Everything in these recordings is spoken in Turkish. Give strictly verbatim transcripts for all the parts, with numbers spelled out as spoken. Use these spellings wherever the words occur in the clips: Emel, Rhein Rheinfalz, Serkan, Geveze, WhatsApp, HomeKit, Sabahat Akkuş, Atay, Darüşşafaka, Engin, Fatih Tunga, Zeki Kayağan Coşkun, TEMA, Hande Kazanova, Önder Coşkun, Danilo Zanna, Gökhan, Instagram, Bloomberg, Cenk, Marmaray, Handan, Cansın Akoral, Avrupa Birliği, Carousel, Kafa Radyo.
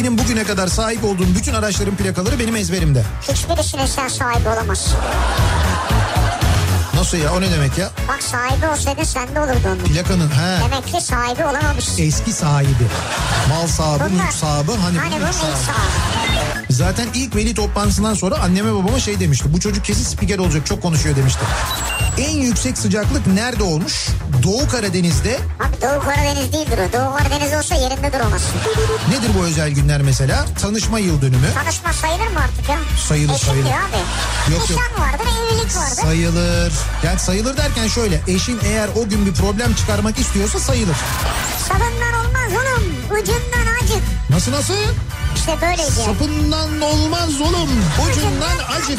Benim bugüne kadar sahip olduğum bütün araçların plakaları benim ezberimde. Hiçbirisine sen sahibi olamazsın. Nasıl ya, o ne demek ya? Bak sahibi olsaydı sende olurdu onun. Plakanın he. Demek ki sahibi olamamışsın. Eski sahibi. Mal sahibi, bunlar, mülk sahibi. Hani, hani bu mülk sahibi. sahibi. Zaten ilk veli toplantısından sonra anneme babama şey demişti. Bu çocuk kesin spiker olacak, çok konuşuyor demişti. En yüksek sıcaklık nerede olmuş? Doğu Karadeniz'de. Abi Doğu Karadeniz değildir o. Doğu Karadeniz olsa yerinde duramazsın. Nedir bu özel günler mesela? Tanışma yıl dönümü. Tanışma sayılır mı artık ya? Sayılır Eşim sayılır. Eşim abi. Yok, nişan yok. Vardır, evlilik vardır. Sayılır. Yani sayılır derken şöyle, eşin eğer o gün bir problem çıkarmak istiyorsa sayılır. Sapından olmaz oğlum, ucundan acık. Nasıl nasıl? İşte böyleydi. Sapından olmaz oğlum, ucundan, ucundan acık. acık.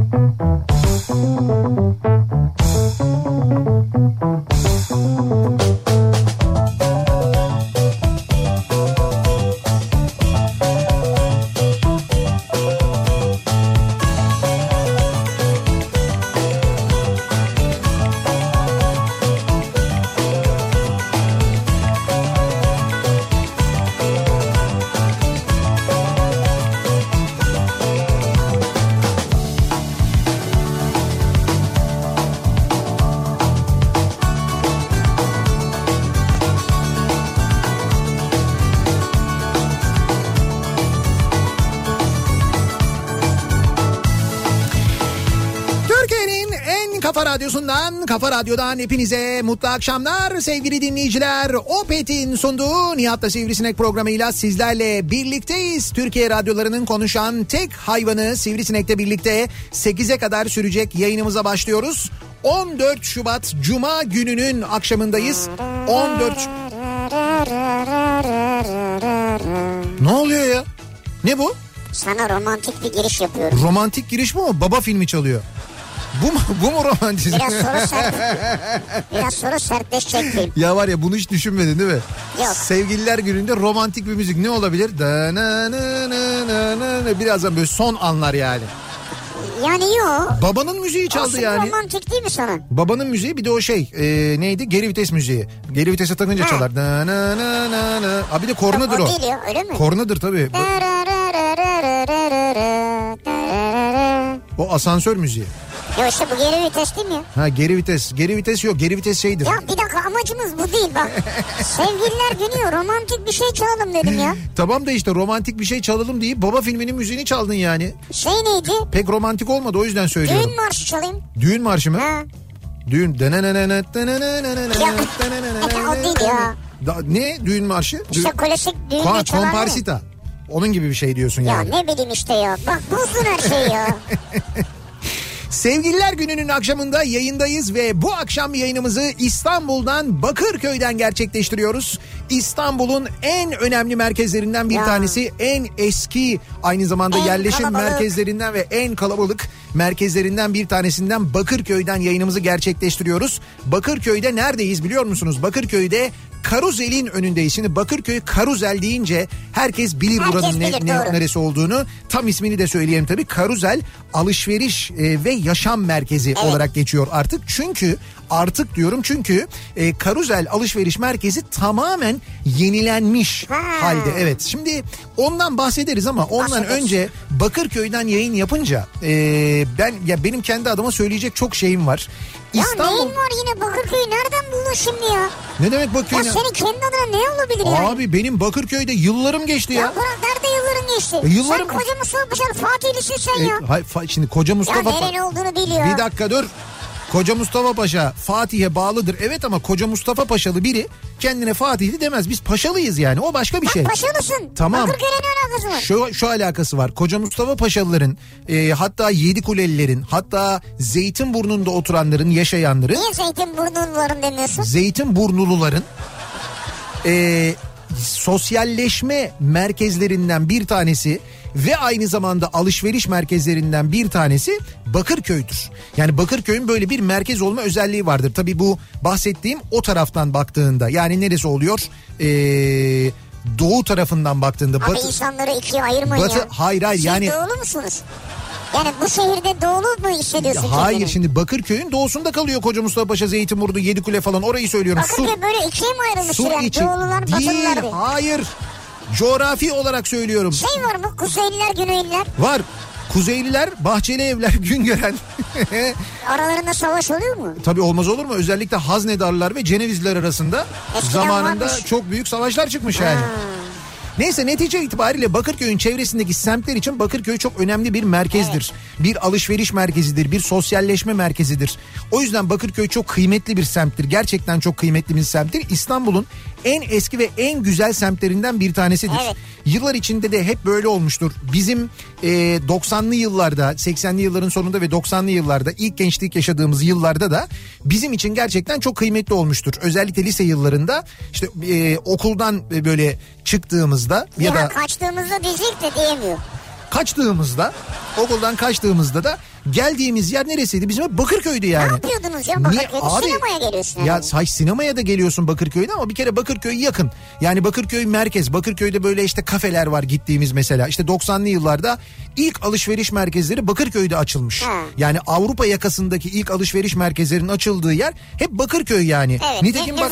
Kafa Radyo'dan hepinize mutlu akşamlar sevgili dinleyiciler. Opet'in sunduğu Nihat'la Sivrisinek programıyla sizlerle birlikteyiz. Türkiye radyolarının konuşan tek hayvanı Sivrisinek'le birlikte sekize kadar sürecek yayınımıza başlıyoruz. on dört Şubat Cuma gününün akşamındayız. on dört Ne oluyor ya? Ne bu? Sana romantik bir giriş yapıyorum. Romantik giriş mi o? Baba filmi çalıyor. Bu mu, bu mu romantizm? Biraz soru sert. Biraz soru sertleşecek film. Ya var ya, bunu hiç düşünmedin değil mi? Yok. Sevgililer gününde romantik bir müzik ne olabilir? Da na na na na na. Birazdan böyle son anlar yani. Yani yok. Babanın müziği çaldı aslında yani. Aslında romantik değil mi sana? Babanın müziği, bir de o şey e, neydi? Geri vites müziği. Geri vitese takınca ha. çalar. Na na na na na. Abi de kornadır o. O değil ya, öyle mi? Kornadır tabii. O asansör müziği. Ya işte bu geri vites değil mi? Ha geri vites. Geri vites yok. Geri vites şeydir. Ya bir dakika, amacımız bu değil bak. Sevgililer günü romantik bir şey çalalım dedim ya. Tamam da işte romantik bir şey çalalım deyip baba filminin müziğini çaldın yani. Şey neydi? Pek romantik olmadı, o yüzden söylüyorum. Düğün marşı çalayım. Düğün marşı mı? Ha. Düğün. Ya o değil ya. Da, ne düğün marşı? İşte düğün... klasik düğünde Ko- çalar mı? Komparsita. Onun gibi bir şey diyorsun ya yani. Ya ne bileyim işte ya. Bak bozdun her şeyi ya. Sevgililer gününün akşamında yayındayız ve bu akşam yayınımızı İstanbul'dan, Bakırköy'den gerçekleştiriyoruz. İstanbul'un en önemli merkezlerinden bir ya. tanesi, en eski aynı zamanda en yerleşim kalabalık. merkezlerinden ve en kalabalık merkezlerinden bir tanesinden, Bakırköy'den yayınımızı gerçekleştiriyoruz. Bakırköy'de neredeyiz biliyor musunuz? Bakırköy'de Carousel'in önündeyiz. Şimdi Bakırköy Carousel deyince herkes bilir herkes buranın bilir, ne, ne, neresi olduğunu. Tam ismini de söyleyelim tabii. Carousel alışveriş e, ve yaşam merkezi evet. olarak geçiyor artık. Çünkü artık diyorum çünkü e, Carousel alışveriş merkezi tamamen yenilenmiş ha. halde. Evet, şimdi ondan bahsederiz ama ondan bahsederiz. Önce Bakırköy'den yayın yapınca e, ben ya benim kendi adıma söyleyecek çok şeyim var. İstanbul... Ya neyin var yine, Bakırköy'ü nereden buldun şimdi ya? Ne demek Bakırköy'ü? Ya senin kendi adına ne olabilir ya? Abi yani? Benim Bakırköy'de yıllarım geçti ya. Ya bırak, nerede yılların geçti? E, yıllarım... Sen Koca Mustafa Paşa'nın Fatihlisin sen e, ya. Hayır, şimdi Koca Mustafa Paşa... Ya nerenin olduğunu biliyor. Bir dakika dur. Koca Mustafa Paşa Fatih'e bağlıdır. Evet ama Koca Mustafa Paşalı biri kendine Fatihli demez. Biz Paşalıyız yani. O başka bir şey. Bak Paşalısın. Tamam. Bakırköy'le ne alakası var? Şu, şu alakası var. Koca Mustafa Paşalıların e, hatta Yedikulelilerin, hatta Zeytinburnu'nda oturanların, yaşayanların. Niye Zeytinburnu'luların demiyorsun? Zeytinburnuluların e, sosyalleşme merkezlerinden bir tanesi ve aynı zamanda alışveriş merkezlerinden bir tanesi Bakırköy'dür. Yani Bakırköy'ün böyle bir merkez olma özelliği vardır. Tabii bu bahsettiğim o taraftan baktığında, yani neresi oluyor? Eee... Doğu tarafından baktığında... Abi batı, insanları ikiye ayırmayın batı, ya. Hayır hayır yani... Siz doğulu musunuz? Yani bu şehirde doğulu mu hissediyorsun? Hayır kendini? Şimdi Bakırköy'ün doğusunda kalıyor Koca Mustafa Paşa, Zeytinburnu, Yedikule falan, orayı söylüyorum. Bakırköy Sur, böyle ikiye mi ayrılmış? Yani? İçi, doğulular, değil, batılılar değil. Hayır. Coğrafi olarak söylüyorum. Şey var mı? Kuzeyliler, Güneyliler? Var. Kuzeyliler, Bahçeli Evler, Güngören. Aralarında savaş oluyor mu? Tabii olmaz olur mu? Özellikle Haznedarlar ve Cenevizler arasında eskiden zamanında varmış, çok büyük savaşlar çıkmış yani. Ha. Neyse, netice itibariyle Bakırköy'ün çevresindeki semtler için Bakırköy çok önemli bir merkezdir. Evet. Bir alışveriş merkezidir, bir sosyalleşme merkezidir. O yüzden Bakırköy çok kıymetli bir semttir. Gerçekten çok kıymetli bir semttir. İstanbul'un en eski ve en güzel semtlerinden bir tanesidir. Evet. Yıllar içinde de hep böyle olmuştur. Bizim e, doksanlı yıllarda, seksenli yılların sonunda ve doksanlı yıllarda, ilk gençlik yaşadığımız yıllarda da bizim için gerçekten çok kıymetli olmuştur. Özellikle lise yıllarında işte e, okuldan böyle çıktığımızda ya, ya da kaçtığımızda diyecek de diyemiyor. Kaçtığımızda, okuldan kaçtığımızda da geldiğimiz yer neresiydi? Bizim hep Bakırköy'dü yani. Ne yapıyordunuz ya Bakırköy'de? Abi, sinemaya geliyorsun yani. Ya say, sinemaya da geliyorsun Bakırköy'de ama bir kere Bakırköy yakın. Yani Bakırköy merkez. Bakırköy'de böyle işte kafeler var gittiğimiz mesela. İşte doksanlı yıllarda ilk alışveriş merkezleri Bakırköy'de açılmış. Ha. Yani Avrupa yakasındaki ilk alışveriş merkezlerinin açıldığı yer hep Bakırköy yani. Evet. Nitekim bak...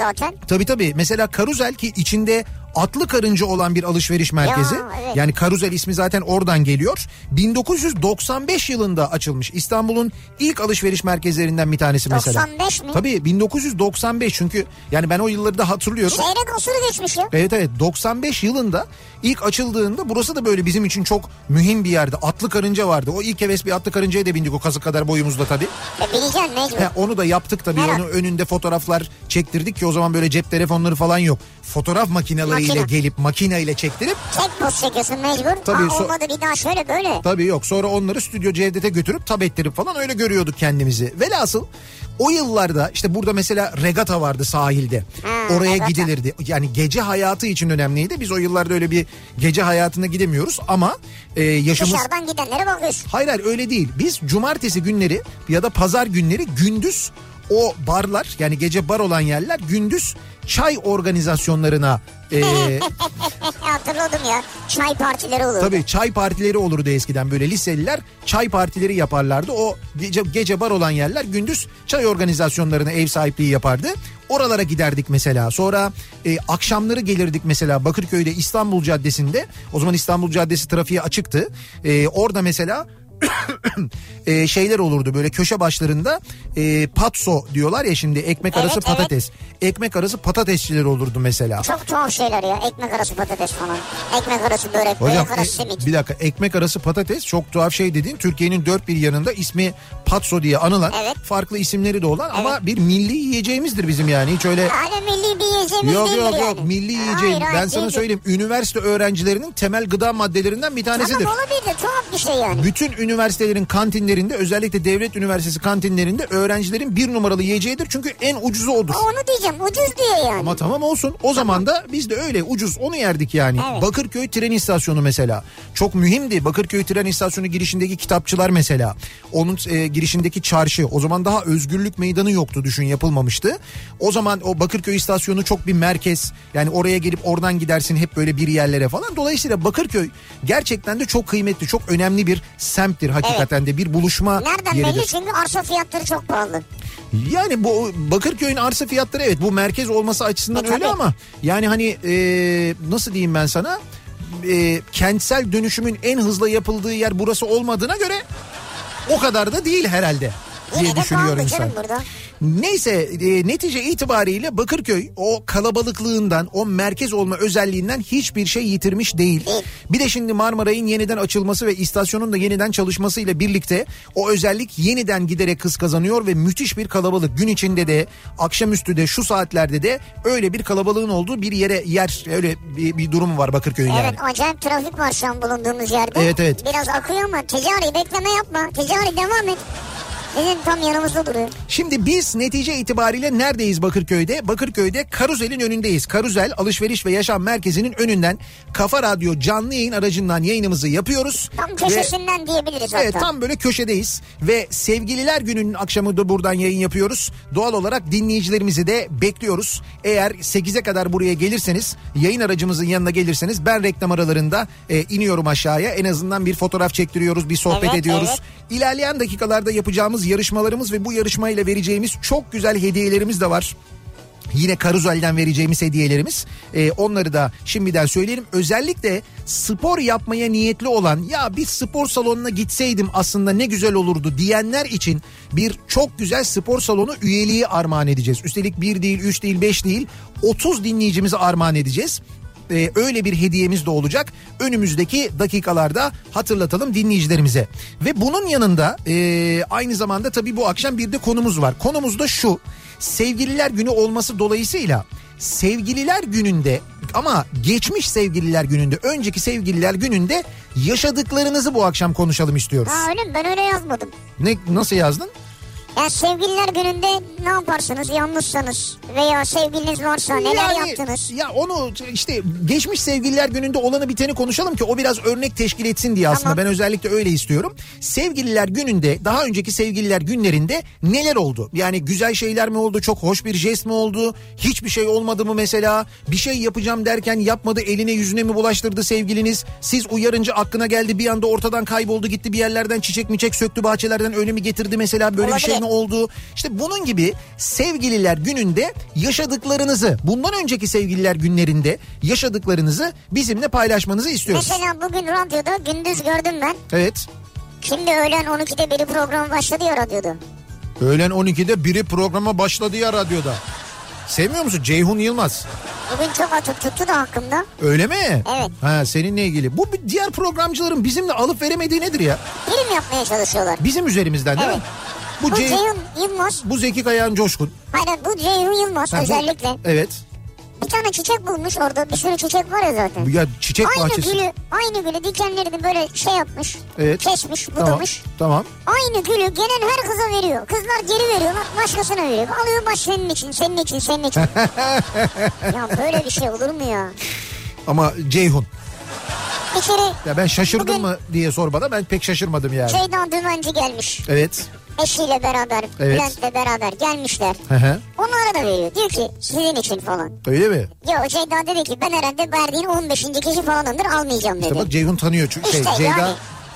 zaten. Tabii tabii. Mesela Carousel, ki içinde atlı karınca olan bir alışveriş merkezi. Ya, evet. Yani Carousel ismi zaten oradan geliyor. bin dokuz yüz doksan beş yılında açılmış. İstanbul'un ilk alışveriş merkezlerinden bir tanesi mesela. doksan beş mi? Tabii bin dokuz yüz doksan beş, çünkü yani ben o yılları da hatırlıyorum. Çeyrek asırı geçmiş ya. Evet evet, doksan beş yılında ilk açıldığında burası da böyle bizim için çok mühim bir yerde. Atlı karınca vardı. O ilk heves bir atlı karıncaya da bindik, o kazık kadar boyumuzda tabii. E, bileceksin mecbur. He, onu da yaptık tabii. Onu önünde fotoğraflar çektirdik ki o zaman böyle cep telefonları falan yok. Fotoğraf makineleriyle Makine. gelip makineyle çektirip. Tek poz çekiyorsun mecbur. Tabii, Aa, so- olmadı bir daha şöyle böyle. Tabii yok, sonra onları stüdyo C'de götürüp tab ettirip falan öyle görüyorduk kendimizi. Velhasıl o yıllarda işte burada mesela regata vardı sahilde. Hmm, Oraya regata. gidilirdi. Yani gece hayatı için önemliydi. Biz o yıllarda öyle bir gece hayatına gidemiyoruz ama e, yaşımız... Dışarıdan gidenlere bakıyoruz. Hayır hayır öyle değil. Biz cumartesi günleri ya da pazar günleri gündüz o barlar, yani gece bar olan yerler gündüz çay organizasyonlarına... Ee, hatırladım ya, çay partileri olurdu. Tabii çay partileri olurdu eskiden, böyle liseliler çay partileri yaparlardı. O gece, gece bar olan yerler gündüz çay organizasyonlarına ev sahipliği yapardı. Oralara giderdik mesela. Sonra e, akşamları gelirdik mesela Bakırköy'de İstanbul Caddesi'nde. O zaman İstanbul Caddesi trafiğe açıktı. E, orada mesela... e, şeyler olurdu böyle köşe başlarında, e, patso diyorlar ya şimdi, ekmek evet, arası patates evet. ekmek arası patatesçiler olurdu mesela. Çok tuhaf şeyler ya, ekmek arası patates falan, ekmek arası börek. Hocam, börek arası simit. E, bir dakika, ekmek arası patates çok tuhaf şey dediğin, Türkiye'nin dört bir yanında ismi patso diye anılan, evet. farklı isimleri de olan, evet. ama bir milli yiyeceğimizdir bizim yani, hiç öyle yani milli bir yiyeceğimiz yok, değildir yok yani. Yok milli yiyeceğim, ben sana değildir. söyleyeyim, üniversite öğrencilerinin temel gıda maddelerinden bir tanesidir. Tamam, olabilir, tuhaf bir şey yani. Bütün üniversitelerin kantinlerinde, özellikle devlet üniversitesi kantinlerinde öğrencilerin bir numaralı yiyeceğidir. Çünkü en ucuzu odur. Onu diyeceğim, ucuz diye yani. Ama tamam olsun. O tamam. zaman da biz de öyle ucuz onu yerdik yani. Evet. Bakırköy tren istasyonu mesela. Çok mühimdi. Bakırköy tren istasyonu girişindeki kitapçılar mesela. Onun e, girişindeki çarşı. O zaman daha Özgürlük Meydanı yoktu, düşün, yapılmamıştı. O zaman o Bakırköy istasyonu çok bir merkez. Yani oraya gelip oradan gidersin hep böyle bir yerlere falan. Dolayısıyla Bakırköy gerçekten de çok kıymetli, çok önemli bir semt. Hakikaten evet. de bir buluşma Nereden yeridir. Belli, çünkü arsa fiyatları çok pahalı. Yani bu Bakırköy'ün arsa fiyatları, evet, bu merkez olması açısından e, öyle tabii. ama yani hani e, nasıl diyeyim ben sana, e, kentsel dönüşümün en hızlı yapıldığı yer burası olmadığına göre o kadar da değil herhalde diye Yine düşünüyorum insan. Neyse, e, netice itibariyle Bakırköy o kalabalıklığından, o merkez olma özelliğinden hiçbir şey yitirmiş değil. Bir de şimdi Marmaray'ın yeniden açılması ve istasyonun da yeniden çalışmasıyla birlikte o özellik yeniden giderek hız kazanıyor ve müthiş bir kalabalık. Gün içinde de, akşamüstü de, şu saatlerde de öyle bir kalabalığın olduğu bir yere yer, öyle bir, bir durum var Bakırköy'ün evet, yani. Evet, acayip trafik var şu an bulunduğumuz yerde. Evet evet. Biraz akıyor ama ticari bekleme yapma, ticari devam et. Bizim tam yanımızda duruyor. Şimdi biz netice itibariyle neredeyiz Bakırköy'de? Bakırköy'de Carousel'in önündeyiz. Carousel Alışveriş ve Yaşam Merkezi'nin önünden Kafa Radyo canlı yayın aracından yayınımızı yapıyoruz. Tam köşesinden ve, diyebiliriz hatta. Evet, tam böyle köşedeyiz ve Sevgililer Günü'nün akşamı da buradan yayın yapıyoruz. Doğal olarak dinleyicilerimizi de bekliyoruz. Eğer sekize kadar buraya gelirseniz, yayın aracımızın yanına gelirseniz, ben reklam aralarında e, iniyorum aşağıya. En azından bir fotoğraf çektiriyoruz, bir sohbet evet, ediyoruz. Evet. İlerleyen dakikalarda yapacağımız yarışmalarımız ve bu yarışmayla vereceğimiz çok güzel hediyelerimiz de var. Yine Carousel'den vereceğimiz hediyelerimiz. Ee, onları da şimdiden söyleyelim. Özellikle spor yapmaya niyetli olan, ya bir spor salonuna gitseydim aslında ne güzel olurdu diyenler için bir çok güzel spor salonu üyeliği armağan edeceğiz. Üstelik bir değil, üç değil, beş değil, otuz dinleyicimize armağan edeceğiz. Ee, öyle bir hediyemiz de olacak. Önümüzdeki dakikalarda hatırlatalım dinleyicilerimize. Ve bunun yanında e, aynı zamanda tabii bu akşam bir de konumuz var. Konumuz da şu: Sevgililer Günü olması dolayısıyla Sevgililer Günü'nde, ama geçmiş Sevgililer Günü'nde, önceki Sevgililer Günü'nde yaşadıklarınızı bu akşam konuşalım istiyoruz. Aa, öyle mi? Ben öyle yazmadım. Ne, nasıl yazdın? Ya Sevgililer Günü'nde ne yaparsınız yalnızsanız veya sevgiliniz varsa neler yani, yaptınız? Ya onu işte geçmiş Sevgililer Günü'nde olanı biteni konuşalım ki o biraz örnek teşkil etsin diye aslında. Tamam. Ben özellikle öyle istiyorum. Sevgililer Günü'nde, daha önceki Sevgililer Günlerinde neler oldu? Yani güzel şeyler mi oldu? Çok hoş bir jest mi oldu? Hiçbir şey olmadı mı mesela? Bir şey yapacağım derken yapmadı, eline yüzüne mi bulaştırdı sevgiliniz? Siz uyarınca aklına geldi, bir anda ortadan kayboldu gitti, bir yerlerden çiçek miçek söktü, bahçelerden öyle mi getirdi mesela, böyle olabilir. Bir şey mi oldu? İşte bunun gibi Sevgililer Günü'nde yaşadıklarınızı, bundan önceki Sevgililer Günlerinde yaşadıklarınızı bizimle paylaşmanızı istiyoruz. Mesela bugün radyoda gündüz gördüm ben. Evet. Şimdi öğlen on ikide biri programa başladı ya radyoda. Öğlen on ikide biri programa başladı ya radyoda. Sevmiyor musun Ceyhun Yılmaz? Bugün çok atıp tuttu da hakkımda. Öyle mi? Evet. Ha, seninle ilgili. Bu diğer programcıların bizimle alıp veremediği nedir ya? Birim yapmaya çalışıyorlar. Bizim üzerimizden değil evet. mi? Bu, bu Cey- Ceyhun Yılmaz. Bu Zeki Kayağan Coşkun. Hayır, bu Ceyhun Yılmaz ha, özellikle. Bu, evet. Bir tane çiçek bulmuş orada. Bir sürü çiçek var ya zaten. Ya çiçek aynı bahçesi. Gülü, aynı gülü dikenlerini böyle şey yapmış. Evet. Kesmiş, budamış. Tamam, tamam. Aynı gülü gelen her kıza veriyor. Kızlar geri veriyor. Başkasına veriyor. Alıyor baş senin için, senin için, senin için. Ya böyle bir şey olur mu ya? Ama Ceyhun. Bir kere. Ya ben şaşırdım bugün, mı diye sor bana. Ben pek şaşırmadım yani. Ceyda Dümenci gelmiş. Evet. Eşiyle beraber, evet. Bülent'le beraber gelmişler. Hı hı. Onlara da veriyor. Diyor ki sizin için falan. Öyle mi? Yok, Ceyda dedi ki ben herhalde verdiğin on beşinci kişi falandır, almayacağım dedi. İşte bak Ceyhun tanıyor çünkü. İşte şey, Ceyda... yani.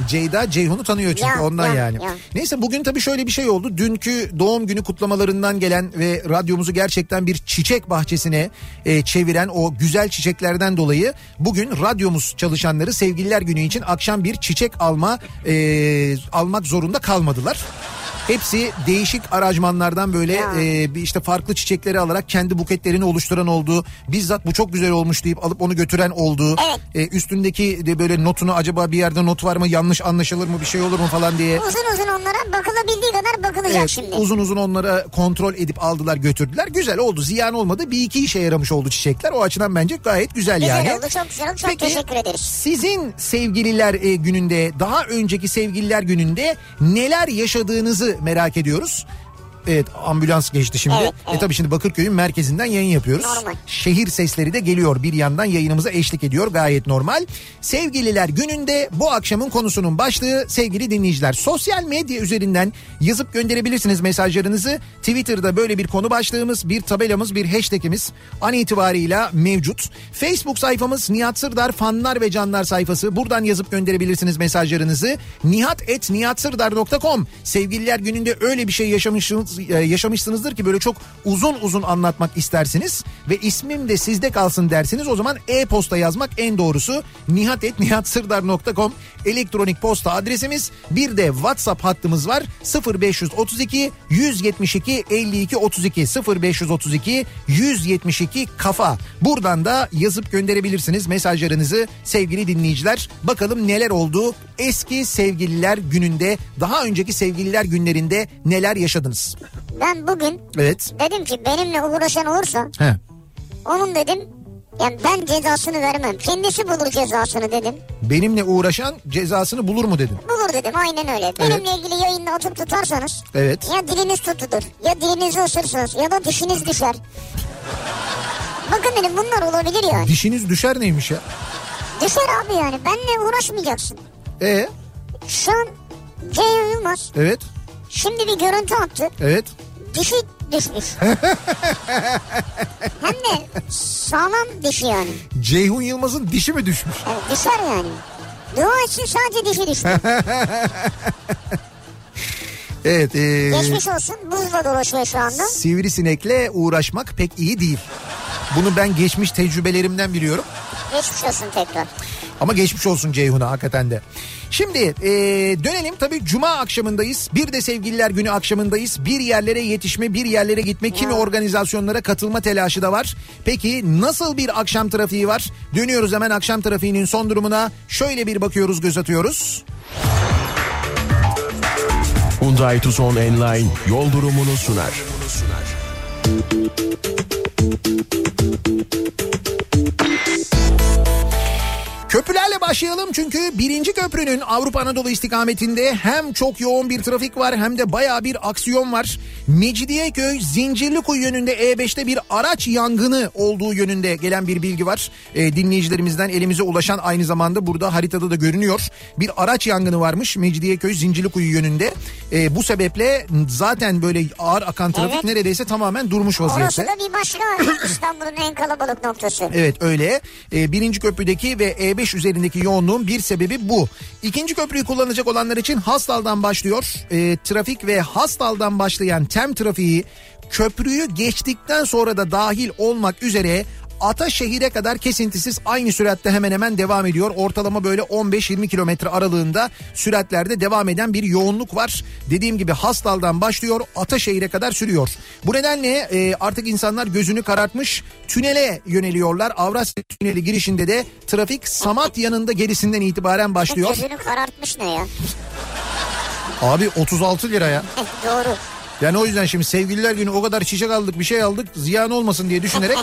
Ceyda Ceyhun'u tanıyor çünkü ya, ondan ya, yani. Ya. Neyse bugün tabii şöyle bir şey oldu. Dünkü doğum günü kutlamalarından gelen ve radyomuzu gerçekten bir çiçek bahçesine e, çeviren o güzel çiçeklerden dolayı bugün radyomuz çalışanları Sevgililer Günü için akşam bir çiçek alma e, almak zorunda kalmadılar. Hepsi değişik aranjmanlardan böyle e, işte farklı çiçekleri alarak kendi buketlerini oluşturan oldu. Bizzat bu çok güzel olmuş deyip alıp onu götüren oldu. Evet. E, üstündeki de böyle notunu, acaba bir yerde not var mı, yanlış anlaşılır mı, bir şey olur mu falan diye. Uzun uzun onlara bakılabildiği kadar bakılacak evet, şimdi. Uzun uzun onlara kontrol edip aldılar götürdüler. Güzel oldu, ziyan olmadı, bir iki işe yaramış oldu çiçekler. O açıdan bence gayet güzel, güzel yani. Güzel oldu, çok güzel oldu, çok peki, teşekkür ederiz. Sizin Sevgililer Günü'nde, daha önceki Sevgililer Günü'nde neler yaşadığınızı merak ediyoruz. Evet, ambulans geçti şimdi. Evet, evet. E tabii şimdi Bakırköy'ün merkezinden yayın yapıyoruz. Normal. Şehir sesleri de geliyor. Bir yandan yayınımıza eşlik ediyor. Gayet normal. Sevgililer Günü'nde bu akşamın konusunun başlığı sevgili dinleyiciler. Sosyal medya üzerinden yazıp gönderebilirsiniz mesajlarınızı. Twitter'da böyle bir konu başlığımız, bir tabelamız, bir hashtagimiz an itibarıyla mevcut. Facebook sayfamız Nihat Sırdar fanlar ve canlar sayfası. Buradan yazıp gönderebilirsiniz mesajlarınız. nihat at nihat sırdar nokta com. Sevgililer Günü'nde öyle bir şey yaşamışsınız yaşamışsınızdır ki böyle çok uzun uzun anlatmak istersiniz ve ismim de sizde kalsın dersiniz. O zaman e-posta yazmak en doğrusu. nihat at nihat sırdar nokta com elektronik posta adresimiz. Bir de WhatsApp hattımız var. sıfır beş otuz iki yüz yetmiş iki elli iki otuz iki sıfır beş otuz iki yüz yetmiş iki kafa. Buradan da yazıp gönderebilirsiniz mesajlarınızı sevgili dinleyiciler. Bakalım neler oldu eski Sevgililer Günü'nde, daha önceki Sevgililer Günlerinde neler yaşadınız? Ben bugün evet. dedim ki benimle uğraşan olursa He. onun dedim Ya ben cezasını vermem. Kendisi bulur cezasını dedim. Benimle uğraşan cezasını bulur mu dedim. Bulur dedim, aynen öyle. Benimle evet. ilgili yayında atıp tutarsanız. Evet. Ya diliniz tutulur. Ya dilinizi ısırsanız. Ya da dişiniz düşer. Bakın dedim, bunlar olabilir yani. Dişiniz düşer neymiş ya? Düşer abi yani. Benimle uğraşmayacaksın. Ee? Şu an Ceyhun Yılmaz. Evet. Şimdi bir görüntü attı. Evet. Dişi düşmüş. Hem de sağlam dişi yani. Ceyhun Yılmaz'ın dişi mi düşmüş? Evet, düşer yani. Dua için sadece dişi düştü. Evet. Ee, Geçmiş olsun, buzla dolaşıyor şu anda. Sivrisinekle uğraşmak pek iyi değil. Bunu ben geçmiş tecrübelerimden biliyorum. Geçmiş olsun tekrar. Ama geçmiş olsun Ceyhun'a hakikaten de. Şimdi ee, dönelim tabii, cuma akşamındayız. Bir de sevgililer günü akşamındayız. Bir yerlere yetişme, bir yerlere gitme, kimi organizasyonlara katılma telaşı da var. Peki nasıl bir akşam trafiği var? Dönüyoruz hemen akşam trafiğinin son durumuna. Şöyle bir bakıyoruz, göz atıyoruz. Hyundai Tucson Enline yol durumunu sunar. Köprülerle başlayalım çünkü birinci köprünün Avrupa Anadolu istikametinde hem çok yoğun bir trafik var hem de bayağı bir aksiyon var. Mecidiyeköy Zincirlikuyu yönünde E beşte bir araç yangını olduğu yönünde gelen bir bilgi var. E, dinleyicilerimizden elimize ulaşan, aynı zamanda burada haritada da görünüyor. Bir araç yangını varmış Mecidiyeköy Zincirlikuyu yönünde. E, bu sebeple zaten böyle ağır akan trafik evet. neredeyse tamamen durmuş vaziyette. Orası da bir başka İstanbul'un en kalabalık noktası. Evet öyle. E, birinci köprüdeki ve E beş üzerindeki yoğunluğun bir sebebi bu. İkinci köprüyü kullanacak olanlar için Hastal'dan başlıyor. E, trafik ve Hastal'dan başlayan TEM trafiği köprüyü geçtikten sonra da dahil olmak üzere Ataşehir'e kadar kesintisiz aynı süratte hemen hemen devam ediyor. Ortalama böyle on beş yirmi kilometre aralığında süratlerde devam eden bir yoğunluk var. Dediğim gibi Hastal'dan başlıyor, Ataşehir'e kadar sürüyor. Bu nedenle e, artık insanlar gözünü karartmış, tünele yöneliyorlar. Avrasya Tüneli girişinde de trafik Samatya'nın da gerisinden itibaren başlıyor. Gözünü karartmış ne ya? Abi otuz altı lira ya. Doğru. Yani o yüzden şimdi sevgililer günü o kadar çiçek aldık, bir şey aldık, ziyan olmasın diye düşünerek...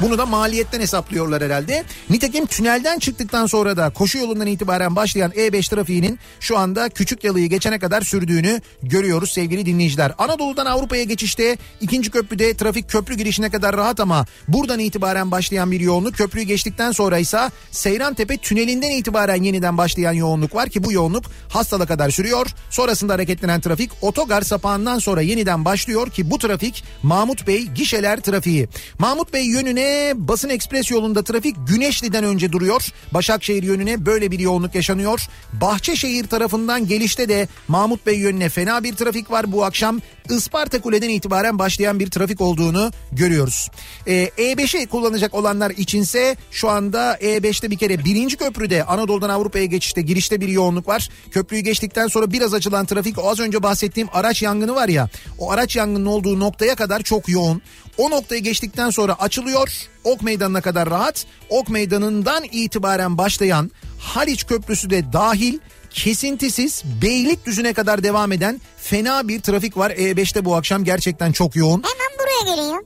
Bunu da maliyetten hesaplıyorlar herhalde. Nitekim tünelden çıktıktan sonra da koşu yolundan itibaren başlayan E beş trafiğinin şu anda Küçükyalı'yı geçene kadar sürdüğünü görüyoruz sevgili dinleyiciler. Anadolu'dan Avrupa'ya geçişte ikinci köprüde trafik köprü girişine kadar rahat ama buradan itibaren başlayan bir yoğunluk. Köprüyü geçtikten sonra ise Seyrantepe tünelinden itibaren yeniden başlayan yoğunluk var ki bu yoğunluk Hastal'a kadar sürüyor. Sonrasında hareketlenen trafik otogar sapağından sonra yeniden başlıyor ki bu trafik Mahmut Bey gişeler trafiği. Mahmut Bey yönüne Basın Ekspres yolunda trafik Güneşli'den önce duruyor. Başakşehir yönüne böyle bir yoğunluk yaşanıyor. Bahçeşehir tarafından gelişte de Mahmut Bey yönüne fena bir trafik var. Bu akşam Isparta Kule'den itibaren başlayan bir trafik olduğunu görüyoruz. Ee, E beşi kullanacak olanlar içinse şu anda E beşte bir kere birinci köprüde Anadolu'dan Avrupa'ya geçişte girişte bir yoğunluk var. Köprüyü geçtikten sonra biraz açılan trafik, o az önce bahsettiğim araç yangını var ya, o araç yangının olduğu noktaya kadar çok yoğun. O noktayı geçtikten sonra açılıyor. Ok Meydanı'na kadar rahat. Ok Meydanı'ndan itibaren başlayan Haliç Köprüsü de dahil kesintisiz Beylikdüzü'ne kadar devam eden fena bir trafik var. E beşte bu akşam gerçekten çok yoğun. Hemen buraya gelin ya.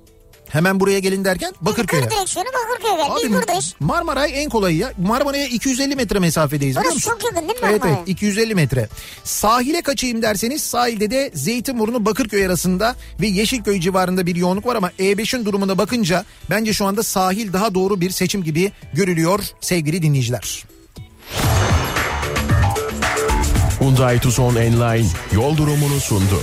Hemen buraya gelin derken Bakırköy'e. Kır direksiyonu Bakırköy'e. Abi, biz buradayız. Marmaray en kolayı ya. Marmaray'a iki yüz elli metre mesafedeyiz. Burası çok yakın değil mi? Evet evet, iki yüz elli metre. Sahile kaçayım derseniz sahilde de Zeytinburnu Bakırköy arasında ve Yeşilköy civarında bir yoğunluk var ama E beşin durumuna bakınca bence şu anda sahil daha doğru bir seçim gibi görülüyor sevgili dinleyiciler. Hyundai Tucson Enline yol durumunu sundu.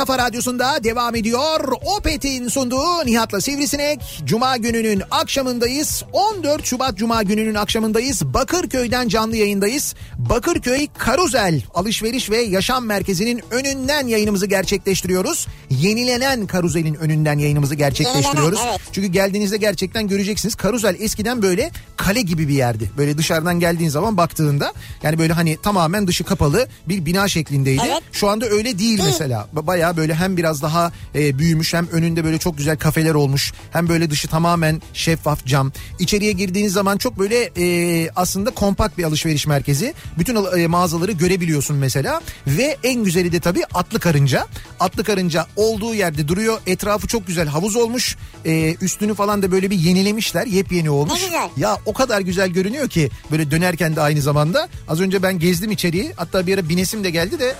Kafa Radyosu'nda devam ediyor. Opet'in sunduğu Nihat'la Sivrisinek. Cuma gününün akşamındayız. on dört Şubat Cuma gününün akşamındayız. Bakırköy'den canlı yayındayız. Bakırköy Carousel Alışveriş ve Yaşam Merkezi'nin önünden yayınımızı gerçekleştiriyoruz. Yenilenen Carousel'in önünden yayınımızı gerçekleştiriyoruz. Yenilenen, evet. Çünkü geldiğinizde gerçekten göreceksiniz. Carousel eskiden böyle kale gibi bir yerdi. Böyle dışarıdan geldiğin zaman baktığında yani böyle hani tamamen dışı kapalı bir bina şeklindeydi. Evet. Şu anda öyle değil mesela. Bayağı böyle hem biraz daha e, büyümüş, hem önünde böyle çok güzel kafeler olmuş, hem böyle dışı tamamen şeffaf cam. İçeriye girdiğiniz zaman çok böyle e, aslında kompakt bir alışveriş merkezi. Bütün e, mağazaları görebiliyorsun mesela ve en güzeli de tabii Atlı Karınca. Atlı Karınca olduğu yerde duruyor. Etrafı çok güzel havuz olmuş. E, üstünü falan da böyle bir yenilemişler. Yepyeni olmuş. Ya o kadar güzel görünüyor ki böyle dönerken de aynı zamanda. Az önce ben gezdim içeriği. Hatta bir ara binesim de geldi de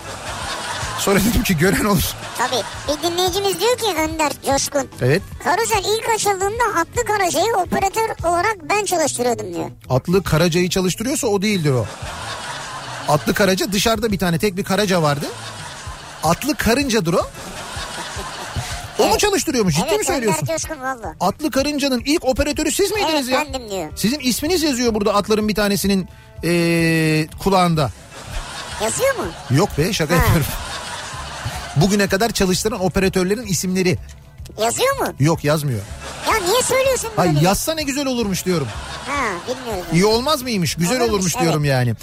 sonra dedim ki gören olur. Tabii. Bir dinleyicimiz diyor ki Önder Coşkun. Evet. Carousel ilk açıldığında Atlı Karaca'yı operatör olarak ben çalıştırıyordum diyor. Atlı Karaca'yı çalıştırıyorsa o değildir o. Atlı Karaca dışarıda bir tane tek bir karaca vardı. Atlı Karınca'dır o. O mu çalıştırıyormuş? Ciddi evet, mi söylüyorsun? Evet, Önder Coşkun valla. Atlı Karınca'nın ilk operatörü siz miydiniz evet, ya? Evet, bendim diyor. Sizin isminiz yazıyor burada atların bir tanesinin ee, kulağında. Yazıyor mu? Yok be, şaka ha. yapıyorum. Bugüne kadar çalıştıran operatörlerin isimleri. Yazıyor mu? Yok, yazmıyor. Ya niye söylüyorsun bunu? Hayır, yazsa ne güzel olurmuş diyorum. Ha, bilmiyorum. İyi olmaz mıymış? Güzel olurmuş, olurmuş evet. diyorum yani.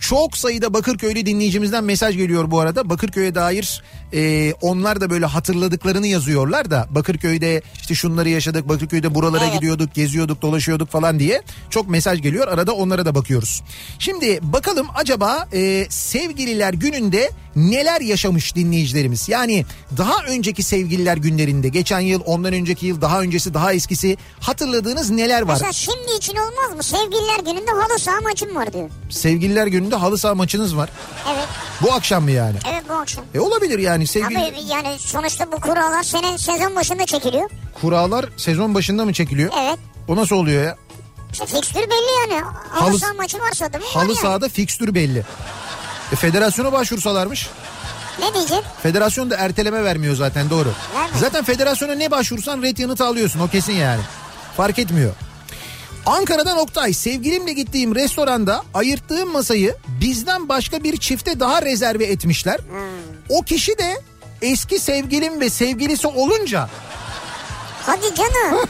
Çok sayıda Bakırköy'lü dinleyicimizden mesaj geliyor bu arada. Bakırköy'e dair e, onlar da böyle hatırladıklarını yazıyorlar da. Bakırköy'de işte şunları yaşadık, Bakırköy'de buralara evet. gidiyorduk, geziyorduk, dolaşıyorduk falan diye. Çok mesaj geliyor. Arada onlara da bakıyoruz. Şimdi bakalım acaba e, sevgililer gününde neler yaşamış dinleyicilerimiz? Yani daha önceki sevgililer günlerinde, geçen yıl, ondan önceki yıl, daha öncesi, daha eskisi hatırladığınız neler var? Mesela şimdi için olmaz mı? Sevgililer gününde halı saha maçım var diyor. Sevgililer gününde halı saha maçınız var. Evet. Bu akşam mı yani? Evet, bu akşam. E olabilir yani sevgili. Abi yani sonuçta bu kurallar senin sezon başında çekiliyor. Kurallar sezon başında mı çekiliyor? Evet. O nasıl oluyor ya? İşte fikstür belli yani. Halı, halı saha maçı varsa da mı? Halı var sahada yani. Fikstür belli. E, federasyona başvursalarmış. Ne diyecek? Federasyon da erteleme vermiyor zaten, doğru. Vermiyor. Zaten federasyona ne başvursan ret yanıtı alıyorsun, o kesin yani. Fark etmiyor. Ankara'dan Oktay, sevgilimle gittiğim restoranda ayırttığım masayı bizden başka bir çifte daha rezerve etmişler. Hmm. O kişi de eski sevgilim ve sevgilisi olunca... Hadi canım.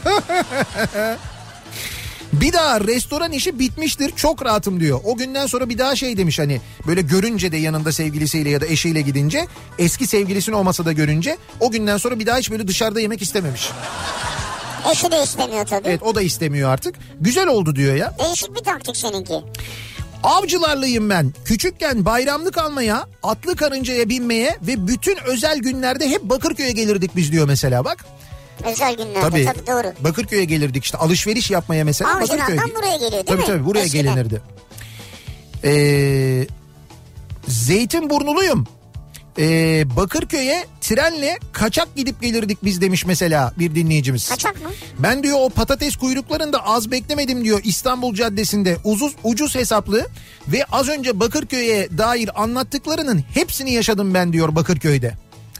Bir daha restoran işi bitmiştir, çok rahatım diyor. O günden sonra bir daha şey demiş, hani böyle görünce de yanında sevgilisiyle ya da eşiyle gidince, eski sevgilisini o masada görünce, o günden sonra bir daha hiç böyle dışarıda yemek istememiş. Eşi de istemiyor tabii. Evet, o da istemiyor artık. Güzel oldu diyor ya. Değişik bir taktik seninki. Avcılarlıyım ben. Küçükken bayramlık almaya, Atlı Karınca'ya binmeye ve bütün özel günlerde hep Bakırköy'e gelirdik biz diyor mesela bak. Özel günlerde tabii, tabii doğru. Bakırköy'e gelirdik işte alışveriş yapmaya mesela. Avcılardan buraya geliyor değil tabii, mi? Tabii tabii buraya Eşkiden. gelinirdi. Ee, Zeytinburnuluyum. Ee, Bakırköy'e trenle kaçak gidip gelirdik biz demiş mesela bir dinleyicimiz. Kaçak mı? Ben diyor o patates kuyruklarında az beklemedim diyor İstanbul Caddesi'nde. Ucuz, ucuz hesaplı ve az önce Bakırköy'e dair anlattıklarının hepsini yaşadım ben diyor Bakırköy'de.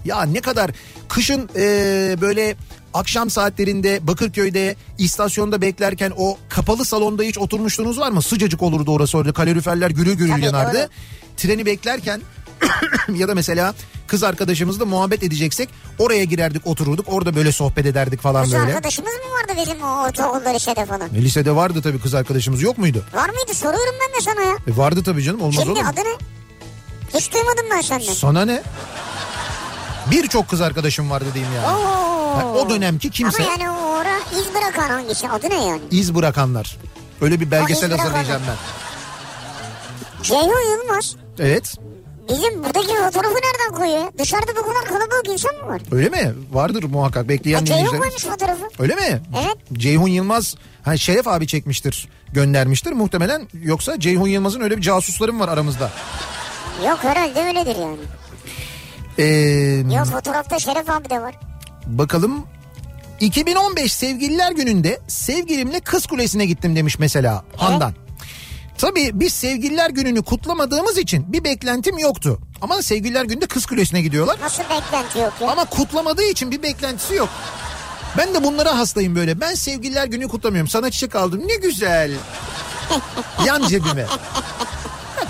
Ya ne kadar kışın ee, böyle... Akşam saatlerinde Bakırköy'de istasyonda beklerken o kapalı salonda hiç oturmuştunuz var mı? Sıcacık olurdu orası, orada kaloriferler gürül gürül tabii yanardı. Doğru. Treni beklerken ya da mesela kız arkadaşımızla muhabbet edeceksek oraya girerdik, otururduk. Orada böyle sohbet ederdik falan kız böyle. Kız arkadaşımız mı vardı bizim o ortaokulda, lisede falan? E, lisede vardı tabii, kız arkadaşımız yok muydu? Var mıydı, soruyorum ben de sana ya. E, vardı tabii canım, olmaz olur mu? Şimdi adı ne? Hiç duymadım ben senden. Sana ne? Birçok kız arkadaşım vardı diyeyim yani. Oo. Yani o dönemki kimse... Ama yani o ara iz bırakan hangisi? Adı ne yani? İz bırakanlar. Öyle bir belgesel hazırlayacağım ben. Ceyhun Yılmaz. Evet. Bizim buradaki fotoğrafı nereden koyuyor? Dışarıda bu kadar kalabalık insan mı var? Öyle mi? Vardır muhakkak. Bekleyen ha, Ceyhun koymuş fotoğrafı. Öyle mi? Evet. Ceyhun Yılmaz... Ha, Şeref abi çekmiştir, göndermiştir muhtemelen. Yoksa Ceyhun Yılmaz'ın öyle bir casusları mı var aramızda? Yok, herhalde öyledir yani. Ee... Yok, fotoğrafta Şeref abi de var. Bakalım, iki bin on beş sevgililer gününde sevgilimle Kız Kulesi'ne gittim demiş mesela Handan. Evet. Tabii biz sevgililer gününü kutlamadığımız için bir beklentim yoktu. Ama sevgililer gününde Kız Kulesi'ne gidiyorlar. Nasıl beklenti yok ya? Ama kutlamadığı için bir beklentisi yok. Ben de bunlara hastayım böyle. Ben sevgililer günü kutlamıyorum. Sana çiçek aldım. Ne güzel. Yan cebime.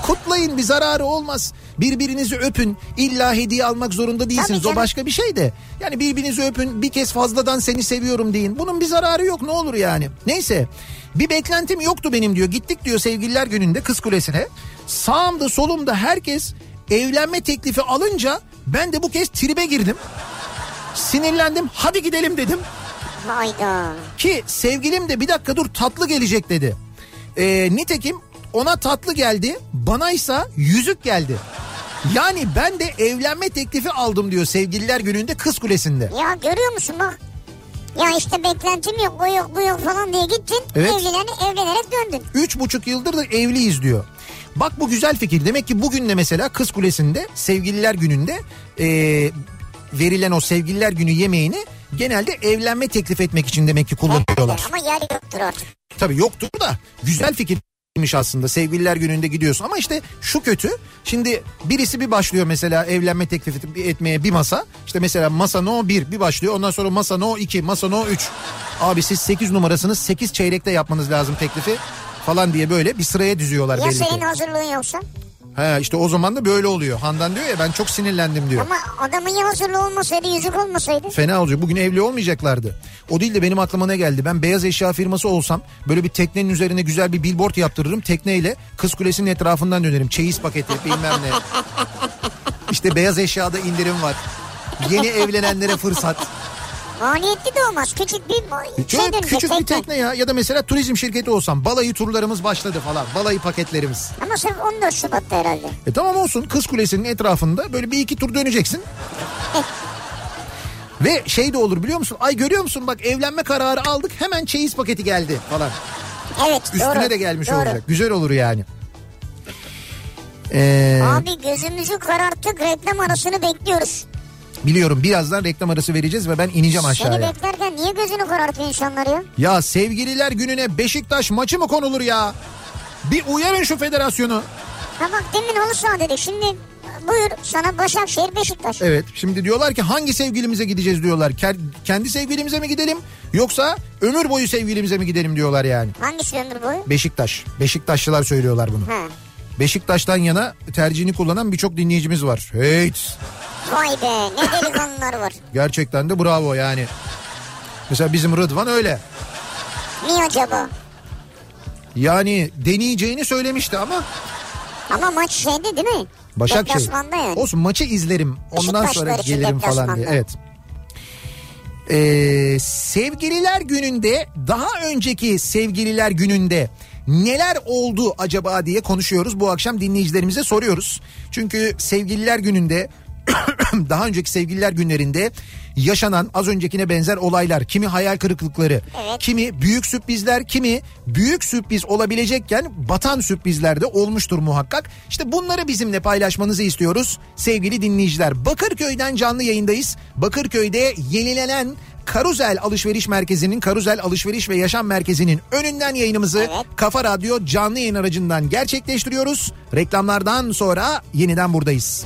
Kutlayın, bir zararı olmaz. Birbirinizi öpün. İlla hediye almak zorunda değilsiniz. O başka bir şey de. Yani birbirinizi öpün. Bir kez fazladan seni seviyorum deyin. Bunun bir zararı yok, ne olur yani. Neyse. Bir beklentim yoktu benim diyor. Gittik diyor sevgililer gününde Kız Kulesi'ne. Sağımda solumda herkes evlenme teklifi alınca ben de bu kez tribe girdim. Sinirlendim. Hadi gidelim dedim. Hayda. Ki sevgilim de bir dakika dur tatlı gelecek dedi. Ee, nitekim ona tatlı geldi, banaysa yüzük geldi. Yani ben de evlenme teklifi aldım diyor sevgililer gününde Kız Kulesi'nde. Ya görüyor musun bak. Ya işte beklentim yok, o yok, bu yok falan diye gittin. Evet. Evlenerek, evlenerek döndün. Üç buçuk yıldır da evliyiz diyor. Bak bu güzel fikir. Demek ki bugün de mesela Kız Kulesi'nde sevgililer gününde e, verilen o sevgililer günü yemeğini genelde evlenme teklif etmek için demek ki kullanıyorlar. Evet, ama yer yoktur artık. Tabii yoktur da güzel fikir. Aslında sevgililer gününde gidiyorsun ama işte şu kötü, şimdi birisi bir başlıyor mesela evlenme teklifi etmeye, bir masa işte mesela masa no bir bir başlıyor, ondan sonra masa no iki, masa no üç, abi siz sekiz numarasınız, sekiz çeyrekte yapmanız lazım teklifi falan diye böyle bir sıraya düzüyorlar. Ya senin hazırlığın yoksa? He işte o zaman da böyle oluyor. Handan diyor ya ben çok sinirlendim diyor. Ama adamın ya hazırlı olmasaydı, yüzük olmasaydı? Fena olacak. Bugün evli olmayacaklardı. O değil de benim aklıma ne geldi? Ben beyaz eşya firması olsam böyle bir teknenin üzerine güzel bir billboard yaptırırım. Tekneyle Kız Kulesi'nin etrafından dönerim. Çeyiz paketi bilmem ne. İşte beyaz eşyada indirim var. Yeni evlenenlere fırsat. Maliyetli de olmaz. Küçük bir şey dönecek. Küçük tekne. bir tekne ya. Ya da mesela turizm şirketi olsam. Balayı turlarımız başladı falan. Balayı paketlerimiz. Ama sen on dört Şubat'ta herhalde. E tamam olsun. Kız Kulesi'nin etrafında böyle bir iki tur döneceksin. Ve şey de olur biliyor musun? Ay görüyor musun bak evlenme kararı aldık. Hemen çeyiz paketi geldi falan. Evet. Üstüne doğru, de gelmiş doğru. olacak. Güzel olur yani. Ee... Abi gözümüzü kararttık. Reklam arasını bekliyoruz. Biliyorum birazdan reklam arası vereceğiz ve ben ineceğim aşağıya. Seni beklerken niye gözünü karartıyor insanlar ya? Ya sevgililer gününe Beşiktaş maçı mı konulur ya? Bir uyarın şu federasyonu. Ha bak demin halı saha dedi. Şimdi buyur sana Başakşehir Beşiktaş. Evet şimdi diyorlar ki hangi sevgilimize gideceğiz diyorlar. Kendi sevgilimize mi gidelim yoksa ömür boyu sevgilimize mi gidelim diyorlar yani. Hangisi ömür boyu? Beşiktaş. Beşiktaşlılar söylüyorlar bunu. Ha. Beşiktaş'tan yana tercihini kullanan birçok dinleyicimiz var. Evet. Vay be ne delikanlılar var. Gerçekten de bravo yani. Mesela bizim Rıdvan öyle. Niye acaba? Yani deneyeceğini söylemişti ama. Ama maç şeydi değil mi? Başakşehir. Yani. Olsun maçı izlerim. Ondan sonra gelirim falan diye. Evet. Ee, sevgililer gününde daha önceki sevgililer gününde neler oldu acaba diye konuşuyoruz. Bu akşam dinleyicilerimize soruyoruz. Çünkü sevgililer gününde daha önceki sevgililer günlerinde yaşanan az öncekine benzer olaylar, kimi hayal kırıklıkları, evet, kimi büyük sürprizler, kimi büyük sürpriz olabilecekken batan sürprizler de olmuştur muhakkak. İşte bunları bizimle paylaşmanızı istiyoruz sevgili dinleyiciler. Bakırköy'den canlı yayındayız. Bakırköy'de yenilenen Carousel Alışveriş Merkezi'nin, Carousel Alışveriş ve Yaşam Merkezi'nin önünden yayınımızı evet, Kafa Radyo canlı yayın aracından gerçekleştiriyoruz. Reklamlardan sonra yeniden buradayız.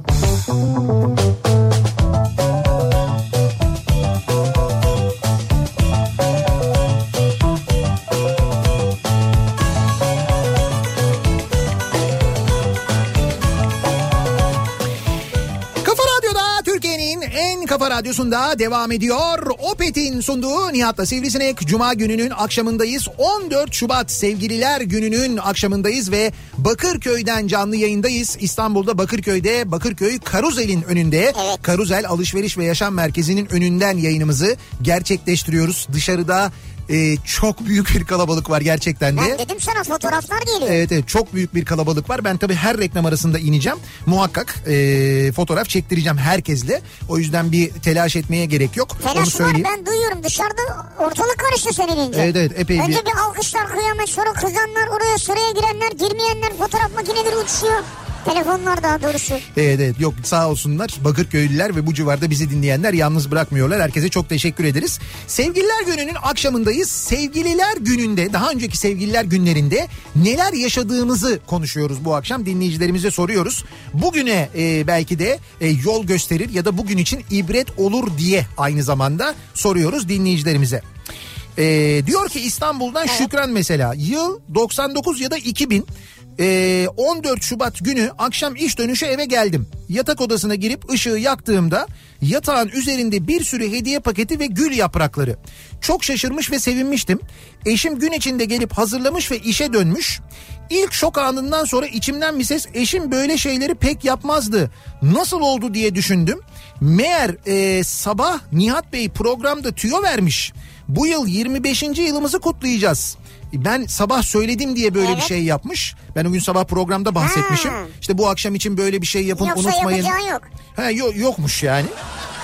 Radyosunda devam ediyor. Opet'in sunduğu Nihat'la Sivrisinek. Cuma gününün akşamındayız. on dört Şubat sevgililer gününün akşamındayız ve Bakırköy'den canlı yayındayız. İstanbul'da Bakırköy'de Bakırköy Carousel'in önünde. Evet. Carousel Alışveriş ve Yaşam Merkezi'nin önünden yayınımızı gerçekleştiriyoruz. Dışarıda Ee, çok büyük bir kalabalık var gerçekten de. Ben dedim sana fotoğraflar geliyor. Evet evet çok büyük bir kalabalık var. Ben tabii her reklam arasında ineceğim. Muhakkak ee, fotoğraf çektireceğim herkesle. O yüzden bir telaş etmeye gerek yok. Telaş var ben duyuyorum dışarıda ortalık karıştı senin ince. Evet evet epey Önce bir. Önce bir alkışlar kıyamet sonra kızanlar oraya sıraya girenler girmeyenler fotoğraf makineleri uçuşuyor. Telefonlar daha doğrusu. Evet evet, yok sağ olsunlar Bakırköylüler ve bu civarda bizi dinleyenler yalnız bırakmıyorlar. Herkese çok teşekkür ederiz. Sevgililer gününün akşamındayız. Sevgililer gününde, daha önceki sevgililer günlerinde neler yaşadığımızı konuşuyoruz bu akşam. Dinleyicilerimize soruyoruz. Bugüne e, belki de e, yol gösterir ya da bugün için ibret olur diye aynı zamanda soruyoruz dinleyicilerimize. E, diyor ki İstanbul'dan evet. Şükran mesela, yıl doksan dokuz ya da iki bin. on dört Şubat günü akşam iş dönüşü eve geldim. Yatak odasına girip ışığı yaktığımda yatağın üzerinde bir sürü hediye paketi ve gül yaprakları. Çok şaşırmış ve sevinmiştim. Eşim gün içinde gelip hazırlamış ve işe dönmüş. İlk şok anından sonra içimden bir ses, eşim böyle şeyleri pek yapmazdı, nasıl oldu diye düşündüm. Meğer e, sabah Nihat Bey programda tüyo vermiş. Bu yıl yirmi beşinci yılımızı kutlayacağız. Ben sabah söyledim diye böyle evet. bir şey yapmış. Ben o gün sabah programda bahsetmişim. Ha. İşte bu akşam için böyle bir şey yapın, yoksa unutmayın. Yoksa yapacağı yok. Ha, yok, yokmuş yani.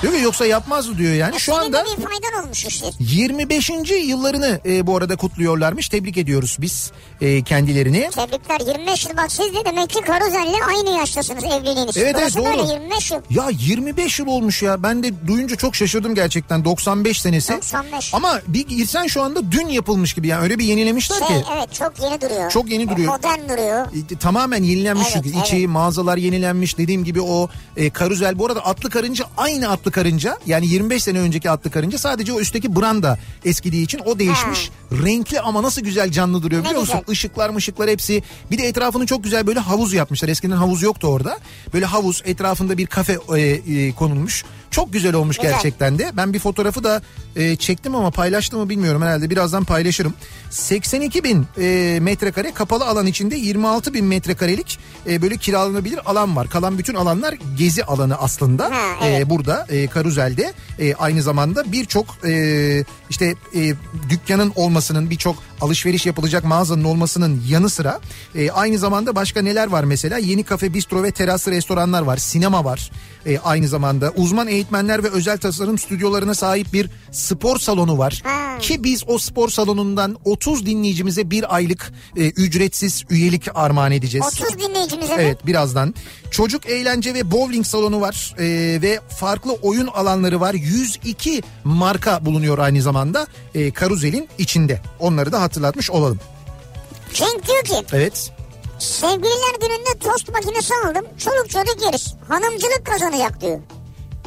Diyor ki yoksa yapmazdı diyor yani. E, şu anda bir faydan olmuş işte. yirmi beşinci yıllarını e, bu arada kutluyorlarmış. Tebrik ediyoruz biz e, kendilerini. Tebrikler. yirmi beş yıl, bak siz de demek ki Karuzel'le aynı yaştasınız evliliğiniz. Evet, evet doğru. yirmi beş yıl. Ya yirmi beş yıl olmuş ya. Ben de duyunca çok şaşırdım gerçekten. doksan beş senesi. doksan beş. Ama bir girsen şu anda dün yapılmış gibi yani, öyle bir yenilemişler şey, ki. Evet çok yeni duruyor. Çok yeni duruyor. Modern duruyor. E, tamamen yenilenmiş çünkü. Evet, İçi evet. mağazalar yenilenmiş. Dediğim gibi o e, Carousel bu arada atlı karınca aynı atlı karınca, yani yirmi beş sene önceki atlı karınca, sadece o üstteki branda eskidiği için o değişmiş. He. Renkli ama nasıl güzel canlı duruyor biliyor ne musun? Güzel. Işıklar mışıklar hepsi. Bir de etrafını çok güzel böyle havuz yapmışlar. Eskiden havuz yoktu orada. Böyle havuz, etrafında bir kafe e, e, konulmuş. Çok güzel olmuş güzel. Gerçekten de. Ben bir fotoğrafı da e, çektim ama paylaştım mı bilmiyorum, herhalde birazdan paylaşırım. seksen iki bin e, metrekare kapalı alan içinde yirmi altı bin metrekarelik e, böyle kiralanabilir alan var. Kalan bütün alanlar gezi alanı aslında. Ha, evet. e, burada e, Karuzel'de e, aynı zamanda birçok e, işte e, dükkanın olmasının, birçok alışveriş yapılacak mağazanın olmasının yanı sıra e, aynı zamanda başka neler var mesela? Yeni kafe, bistro ve teraslı restoranlar var. Sinema var. E, aynı zamanda uzman eğitmenler ve özel tasarım stüdyolarına sahip bir spor salonu var. Hmm. Ki biz o spor salonundan otuz dinleyicimize bir aylık e, ücretsiz üyelik armağan edeceğiz. otuz dinleyicimize mi? Evet, birazdan. Çocuk eğlence ve bowling salonu var e, ve farklı oyun alanları var. yüz iki marka bulunuyor aynı zamanda e, Karuzel'in içinde. Onları da hatırlatmış olalım. Cenk diyor ki. Evet. Sevgililer gününde tost makinesi aldım. Çoluk çocuk yeriz. Hanımcılık kazanacak diyor.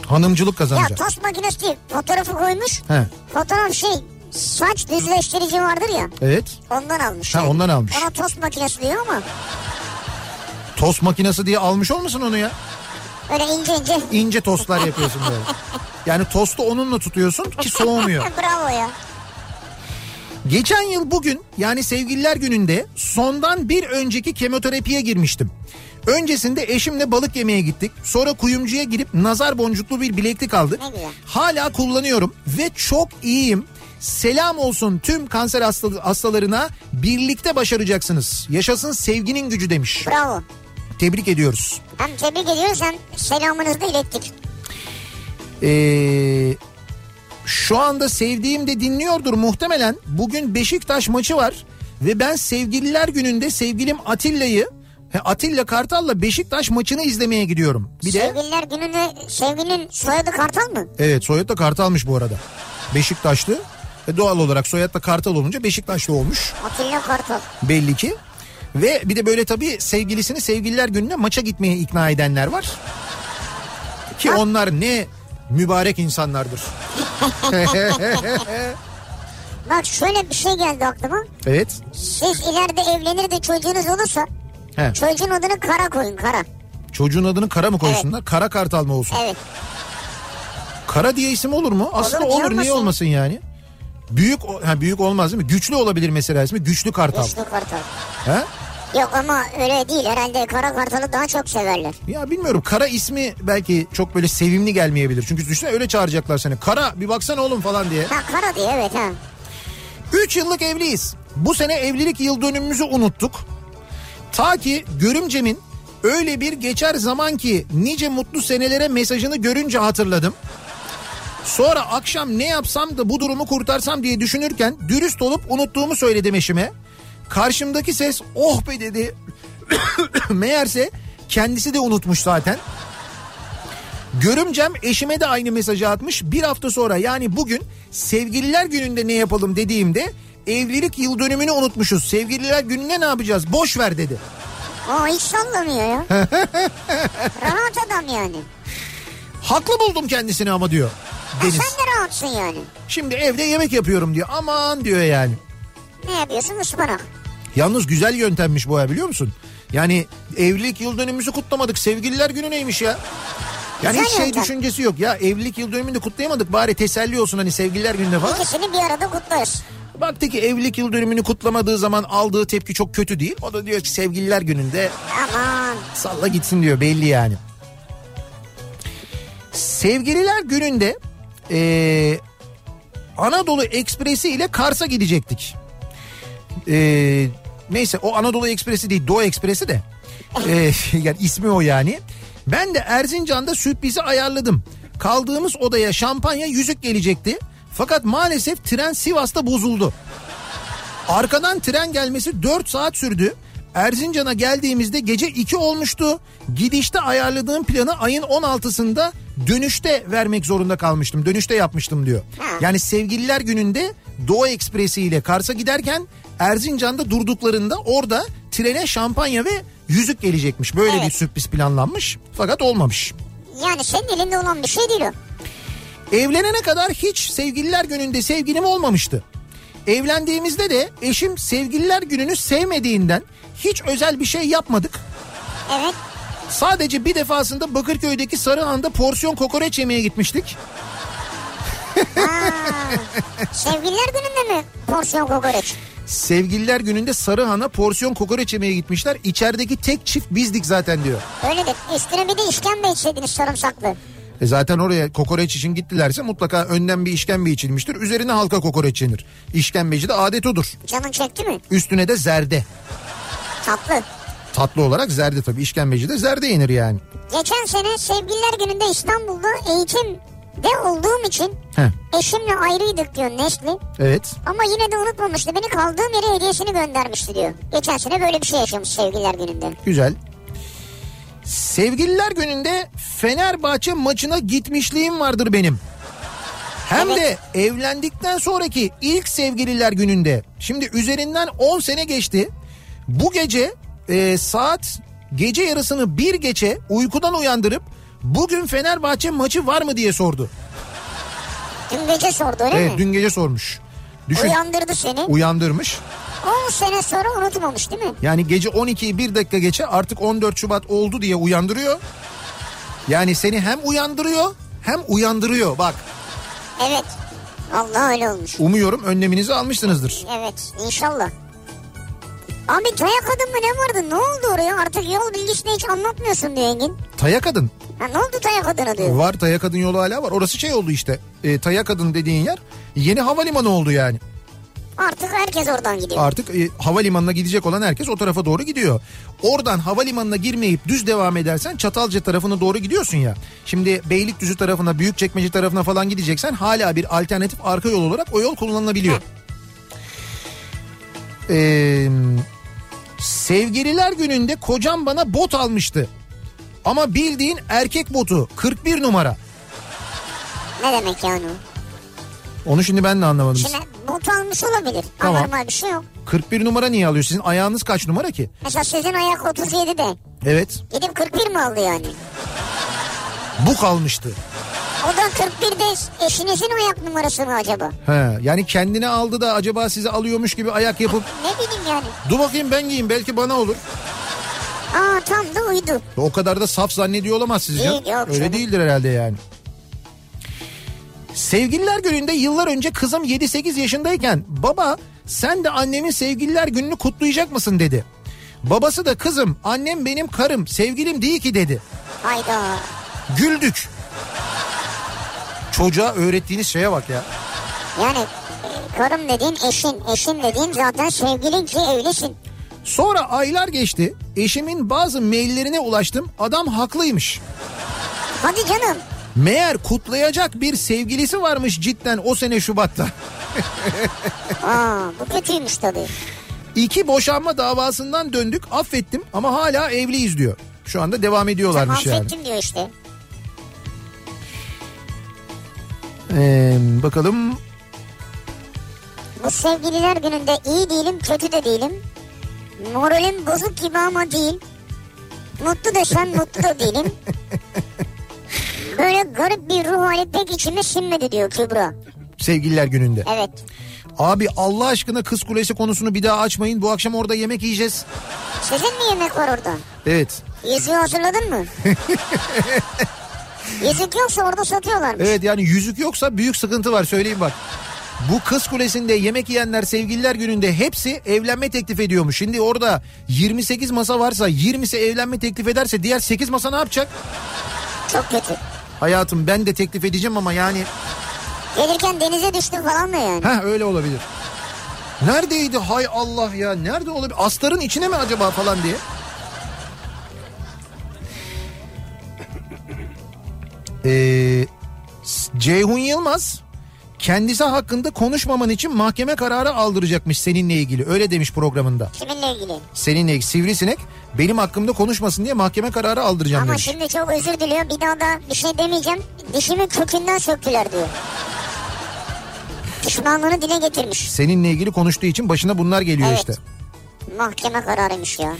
Hanımcılık kazanacak. Ya tost makinesi değil. Fotoğrafı koymuş. He. Fotoğraf şey, saç düzleştirici vardır ya. Evet. Ondan almış. Ha, ondan almış. Ona tost makinesi diyor ama. Tost makinesi diye almış olmasın onu ya? Öyle ince ince. İnce tostlar yapıyorsun böyle. Yani tostu onunla tutuyorsun ki soğumuyor. Bravo ya. Geçen yıl bugün, yani sevgililer gününde sondan bir önceki kemoterapiye girmiştim. Öncesinde eşimle balık yemeye gittik. Sonra kuyumcuya girip nazar boncuklu bir bileklik aldık. Hala kullanıyorum ve çok iyiyim. Selam olsun tüm kanser hastalarına, birlikte başaracaksınız. Yaşasın sevginin gücü demiş. Bravo. Tebrik ediyoruz. Hem tebrik ediyoruz hem selamınızı da ilettik. Eee... Şu anda sevdiğim de dinliyordur muhtemelen. Bugün Beşiktaş maçı var ve ben sevgililer gününde sevgilim Atilla'yı, Atilla Kartal'la Beşiktaş maçını izlemeye gidiyorum. Bir sevgililer de... gününde sevgilinin soyadı Kartal mı? Evet, soyadı da Kartal'mış bu arada. Beşiktaşlı ve doğal olarak soyadı da Kartal olunca Beşiktaşlı olmuş. Atilla Kartal. Belli ki. Ve bir de böyle tabii sevgilisini sevgililer gününe maça gitmeye ikna edenler var. Ki ha? Onlar ne mübarek insanlardır. Bak şöyle bir şey geldi aklıma. Evet. Siz ileride evlenir de çocuğunuz olursa, he, çocuğun adını Kara koyun, Kara. Çocuğun adını Kara mı koysunlar? Evet. Kara Kartal mı olsun? Evet. Kara diye isim olur mu? Aslında olur, olur. Olmasın. Niye olmasın yani? Büyük ha, büyük olmaz değil mi? Güçlü olabilir mesela ismi. Güçlü Kartal. Güçlü Kartal. He? Yok ama öyle değil herhalde, Kara Kartal'ı daha çok severler. Ya bilmiyorum, Kara ismi belki çok böyle sevimli gelmeyebilir. Çünkü düşünsene öyle çağıracaklar seni. Kara bir baksana oğlum falan diye. Ha, Kara diye, evet ha. üç yıllık evliyiz. Bu sene evlilik yıl dönümümüzü unuttuk. Ta ki görümcemin öyle bir geçer zaman ki nice mutlu senelere mesajını görünce hatırladım. Sonra akşam ne yapsam da bu durumu kurtarsam diye düşünürken dürüst olup unuttuğumu söyledim eşime. Karşımdaki ses oh be dedi. Meğerse Kendisi de unutmuş zaten. Görümcem eşime de aynı mesajı atmış. Bir hafta sonra, yani bugün sevgililer gününde ne yapalım dediğimde evlilik yıl dönümünü unutmuşuz. Sevgililer gününe ne yapacağız? Boş ver dedi. Aa, hiç sallamıyor ya. Rahat adam yani. Haklı buldum kendisini ama diyor. Deniz. E sen de rahatsın yani. Şimdi evde yemek yapıyorum diyor. Aman diyor yani. Ne yapıyorsun? Ispanak. Yalnız güzel yöntemmiş bu ya, biliyor musun? Yani evlilik yıl dönümümüzü kutlamadık. Sevgililer günü neymiş ya? Yani güzel hiç şey yöntem. Düşüncesi yok ya. Evlilik yıl dönümünü de kutlayamadık. Bari teselli olsun hani sevgililer gününe falan. İkisini bir arada kutlarız. Baktı ki evlilik yıl dönümünü kutlamadığı zaman aldığı tepki çok kötü değil. O da diyor ki sevgililer gününde aman salla gitsin diyor, belli yani. Sevgililer gününde e, Anadolu Ekspresi ile Kars'a gidecektik. E, neyse o Anadolu Ekspresi değil, Doğu Ekspresi de. E, yani ismi o yani. Ben de Erzincan'da sürprizi ayarladım. Kaldığımız odaya şampanya, yüzük gelecekti. Fakat maalesef tren Sivas'ta bozuldu. Arkadan tren gelmesi dört saat sürdü. Erzincan'a geldiğimizde gece iki olmuştu. Gidişte ayarladığım planı ayın on altısında dönüşte vermek zorunda kalmıştım. Dönüşte yapmıştım diyor. Yani sevgililer gününde Doğu Ekspresi ile Kars'a giderken Erzincan'da durduklarında orada trene şampanya ve yüzük gelecekmiş. Böyle evet, bir sürpriz planlanmış fakat olmamış. Yani senin elinde olan bir şey değil o. Evlenene kadar hiç sevgililer gününde sevgilim olmamıştı. Evlendiğimizde de eşim sevgililer gününü sevmediğinden hiç özel bir şey yapmadık. Evet. Sadece bir defasında Bakırköy'deki Sarıhan'da porsiyon kokoreç yemeye gitmiştik. Aa, sevgililer gününde mi porsiyon kokoreç? Sevgililer gününde Sarıhan'a porsiyon kokoreç yemeye gitmişler. İçerideki tek çift bizdik zaten diyor. Öyle de üstüne bir de işkembe içseydiniz sarımsaklı. E zaten oraya kokoreç için gittilerse mutlaka önden bir işkembe içilmiştir. Üzerine halka kokoreç yenir. İşkembeci de adet odur. Canın çekti mi? Üstüne de zerde. Tatlı. Tatlı olarak zerde tabii. İşkembeci de zerde yenir yani. Geçen sene sevgililer gününde İstanbul'da eğitimde olduğum için heh, eşimle ayrıydık diyor Neşli. Evet. Ama yine de unutmamıştı. Beni kaldığım yere hediyesini göndermişti diyor. Geçen sene böyle bir şey yaşamış sevgililer gününde. Güzel. Sevgililer gününde Fenerbahçe maçına gitmişliğim vardır benim. Hem evet, de evlendikten sonraki ilk sevgililer gününde. Şimdi üzerinden on sene geçti. Bu gece e, saat gece yarısını bir geçe uykudan uyandırıp bugün Fenerbahçe maçı var mı diye sordu. Dün gece sordu öyle evet, mi? Dün gece sormuş. Düşün, uyandırdı seni. Uyandırmış. on sene sonra unutmamış değil mi? Yani gece on ikiyi bir dakika geçe artık on dört Şubat oldu diye uyandırıyor. Yani seni hem uyandırıyor hem uyandırıyor bak. Evet. Allah öyle olmuş. Umuyorum önleminizi almışsınızdır. Evet inşallah. Abi Taya Kadın mı ne vardı? Ne oldu oraya? Artık yol bilgisini hiç anlatmıyorsun diyor Engin. Taya Kadın. Ha, ne oldu Taya Kadın'a diyor. Var, Taya Kadın yolu hala var. Orası şey oldu işte. E, Taya Kadın dediğin yer yeni havalimanı oldu yani. Artık herkes oradan gidiyor. Artık e, havalimanına gidecek olan herkes o tarafa doğru gidiyor. Oradan havalimanına girmeyip düz devam edersen Çatalca tarafına doğru gidiyorsun ya. Şimdi Beylikdüzü tarafına, Büyükçekmece tarafına falan gideceksen hala bir alternatif arka yol olarak o yol kullanılabiliyor. Ee, sevgililer gününde kocam bana bot almıştı. Ama bildiğin erkek botu, kırk bir numara. Ne demek yani? Onu şimdi ben de anlamadım. Şimdi bot almış olabilir. Tamam. Normal bir şey yok. kırk bir numara niye alıyor? Sizin ayağınız kaç numara ki? Mesela sizin ayak otuz yedi de. Evet. Gidip kırk bir mi aldı yani? Bu kalmıştı. O da kırk birde eşinizin ayak numarası mı acaba? He, yani kendine aldı da acaba sizi alıyormuş gibi ayak yapıp... Ne bileyim yani. Dur bakayım ben giyeyim belki bana olur. Aa tam da uydu. O kadar da saf zannediyor olamaz sizi canım. Öyle canım, değildir herhalde yani. Sevgililer gününde yıllar önce kızım yedi sekiz yaşındayken baba sen de annemin sevgililer gününü kutlayacak mısın dedi. Babası da kızım annem benim karım sevgilim değil ki dedi. Hayda. Güldük. Çocuğa öğrettiğiniz şeye bak ya. Yani karım dediğin eşin, eşin dediğin zaten sevgilin ki evlisin. Sonra aylar geçti. Eşimin bazı maillerine ulaştım. Adam haklıymış. Hadi canım. Meğer kutlayacak bir sevgilisi varmış cidden o sene Şubat'ta. Aa, bu kötüymüş tabii. İki boşanma davasından döndük, affettim ama hala evliyiz diyor. Şu anda devam ediyorlarmış işte yani. Affettim diyor işte. Ee, bakalım. Bu sevgililer gününde iyi değilim, kötü de değilim. Moralim bozuk gibi ama değil. Mutlu da sen mutlu da değilim. Böyle garip bir ruh hali pek içime sinmedi diyor Kıbra. Sevgililer gününde. Evet. Abi Allah aşkına Kız Kulesi konusunu bir daha açmayın. Bu akşam orada yemek yiyeceğiz. Sizin mi yemek var orada? Evet. Yüzüğü hazırladın mı? Yüzük yoksa orada satıyorlarmış. Evet yani yüzük yoksa büyük sıkıntı var söyleyeyim bak. Bu Kız Kulesi'nde yemek yiyenler sevgililer gününde hepsi evlenme teklif ediyormuş. Şimdi orada yirmi sekiz masa varsa yirmisi evlenme teklif ederse diğer sekiz masa ne yapacak? Çok kötü. Hayatım ben de teklif edeceğim ama yani... Gelirken denize düştüm falan da yani. Heh öyle olabilir. Neredeydi hay Allah ya, nerede olabilir? Astarın içine mi acaba falan diye. Ee, Ceyhun Yılmaz kendisi hakkında konuşmaman için mahkeme kararı aldıracakmış seninle ilgili. Öyle demiş programında. Kiminle ilgili? Seninle ilgili. Sivrisinek benim hakkımda konuşmasın diye mahkeme kararı aldıracağım ama demiş. Ama şimdi çok özür diliyor. Bir daha da bir şey demeyeceğim. Dişimi kökünden söktüler diyor. Pişmanlığını dile getirmiş. Seninle ilgili konuştuğu için başına bunlar geliyor evet. işte. Mahkeme kararıymış ya.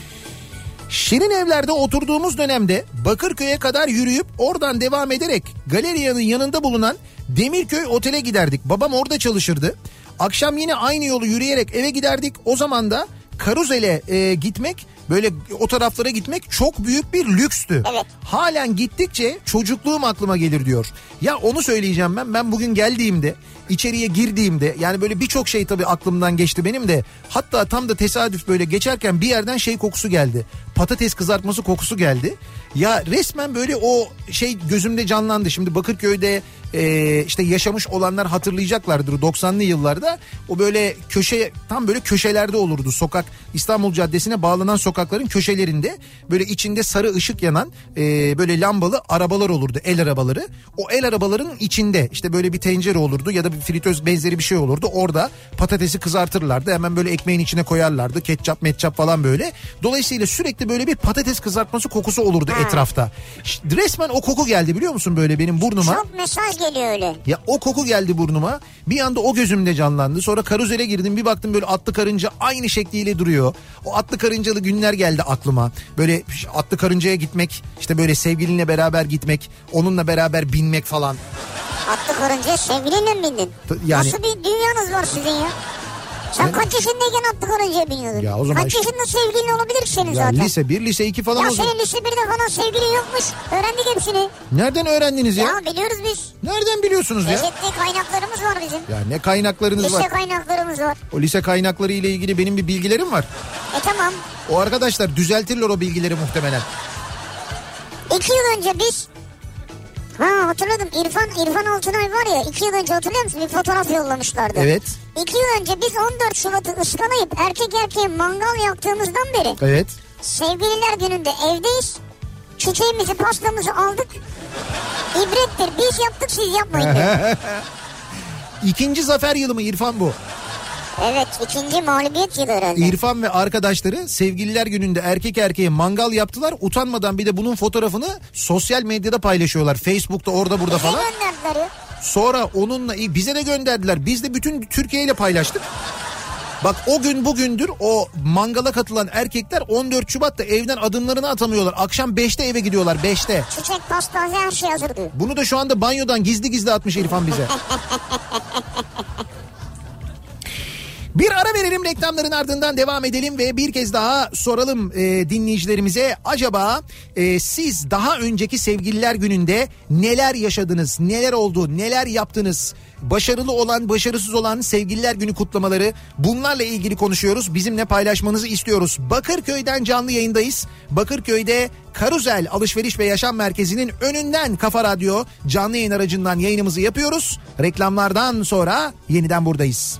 Şirin evlerde oturduğumuz dönemde Bakırköy'e kadar yürüyüp oradan devam ederek galeriyanın yanında bulunan Demirköy Otel'e giderdik. Babam orada çalışırdı. Akşam yine aynı yolu yürüyerek eve giderdik. O zaman da Carousel'e e, gitmek, böyle o taraflara gitmek çok büyük bir lükstü. Evet. Halen gittikçe çocukluğum aklıma gelir diyor. Ya onu söyleyeceğim ben. Ben bugün geldiğimde, içeriye girdiğimde yani böyle birçok şey tabii aklımdan geçti benim de. Hatta tam da tesadüf böyle geçerken bir yerden şey kokusu geldi. Patates kızartması kokusu geldi. Ya resmen böyle o şey gözümde canlandı. Şimdi Bakırköy'de e, işte yaşamış olanlar hatırlayacaklardır doksanlı yıllarda. O böyle köşe, tam böyle köşelerde olurdu sokak. İstanbul Caddesi'ne bağlanan sokakların köşelerinde böyle içinde sarı ışık yanan e, böyle lambalı arabalar olurdu, el arabaları. O el arabaların içinde işte böyle bir tencere olurdu ya da bir fritöz benzeri bir şey olurdu. Orada patatesi kızartırlardı. Hemen böyle ekmeğin içine koyarlardı. Ketçap, metçap falan böyle. Dolayısıyla sürekli böyle bir patates kızartması kokusu olurdu ha. etrafta. Resmen o koku geldi biliyor musun böyle benim burnuma. Çok mesaj geliyor öyle. Ya o koku geldi burnuma. Bir anda o gözümde canlandı. Sonra Carousel'e girdim. Bir baktım böyle atlı karınca aynı şekliyle duruyor. O atlı karıncalı günler geldi aklıma. Böyle atlı karıncaya gitmek, işte böyle sevgilinle beraber gitmek, onunla beraber binmek falan. Atlı karıncaya sevgilinle mi bindin? Yani... Nasıl bir dünyanız var sizin ya? Sen yani... kaç yaşındayken atlı karıncaya biniyordun? Ya o zaman kaç işte... yaşında sevgilin olabilir ki senin ya zaten? Lise bir, lise iki falan. Ya senin lise birde falan sevgilin yokmuş. Öğrendik hepsini. Nereden öğrendiniz ya? Ya biliyoruz biz. Nereden biliyorsunuz ya? Lise kaynaklarımız var bizim. Ya ne kaynaklarınız lise var? Lise kaynaklarımız var. O lise kaynakları ile ilgili benim bir bilgilerim var. E tamam. O arkadaşlar düzeltirler o bilgileri muhtemelen. İki yıl önce biz... Ha hatırladım, İrfan İrfan Altınay var ya, iki yıl önce hatırlıyor musun? Bir fotoğraf yollamışlardı. Evet. İki yıl önce biz on dört Şubat'ı ıskalayıp erkek erkeğe mangal yaktığımızdan beri. Evet. Sevgililer gününde evdeyiz. Çiçeğimizi, pastamızı aldık. İbrettir, biz yaptık siz yapmayın diye. İkinci zafer yılı mı İrfan bu? Evet, ikinci mağlubiyet yılı herhalde. İrfan ve arkadaşları sevgililer gününde erkek erkeğe mangal yaptılar. Utanmadan bir de bunun fotoğrafını sosyal medyada paylaşıyorlar. Facebook'ta, orada burada bize falan. Sonra onunla bize de gönderdiler. Biz de bütün Türkiye ile paylaştık. Bak o gün bugündür o mangala katılan erkekler on dört Şubat'ta evden adımlarını atamıyorlar. Akşam beşte eve gidiyorlar, beşte. Çiçek, pastane, her şey hazırdı. Bunu da şu anda banyodan gizli gizli atmış İrfan bize. Bir ara verelim, reklamların ardından devam edelim ve bir kez daha soralım e, dinleyicilerimize. Acaba e, siz daha önceki sevgililer gününde neler yaşadınız, neler oldu, neler yaptınız? Başarılı olan, başarısız olan sevgililer günü kutlamaları, bunlarla ilgili konuşuyoruz. Bizimle paylaşmanızı istiyoruz. Bakırköy'den canlı yayındayız. Bakırköy'de Carousel Alışveriş ve Yaşam Merkezi'nin önünden Kafa Radyo canlı yayın aracından yayınımızı yapıyoruz. Reklamlardan sonra yeniden buradayız.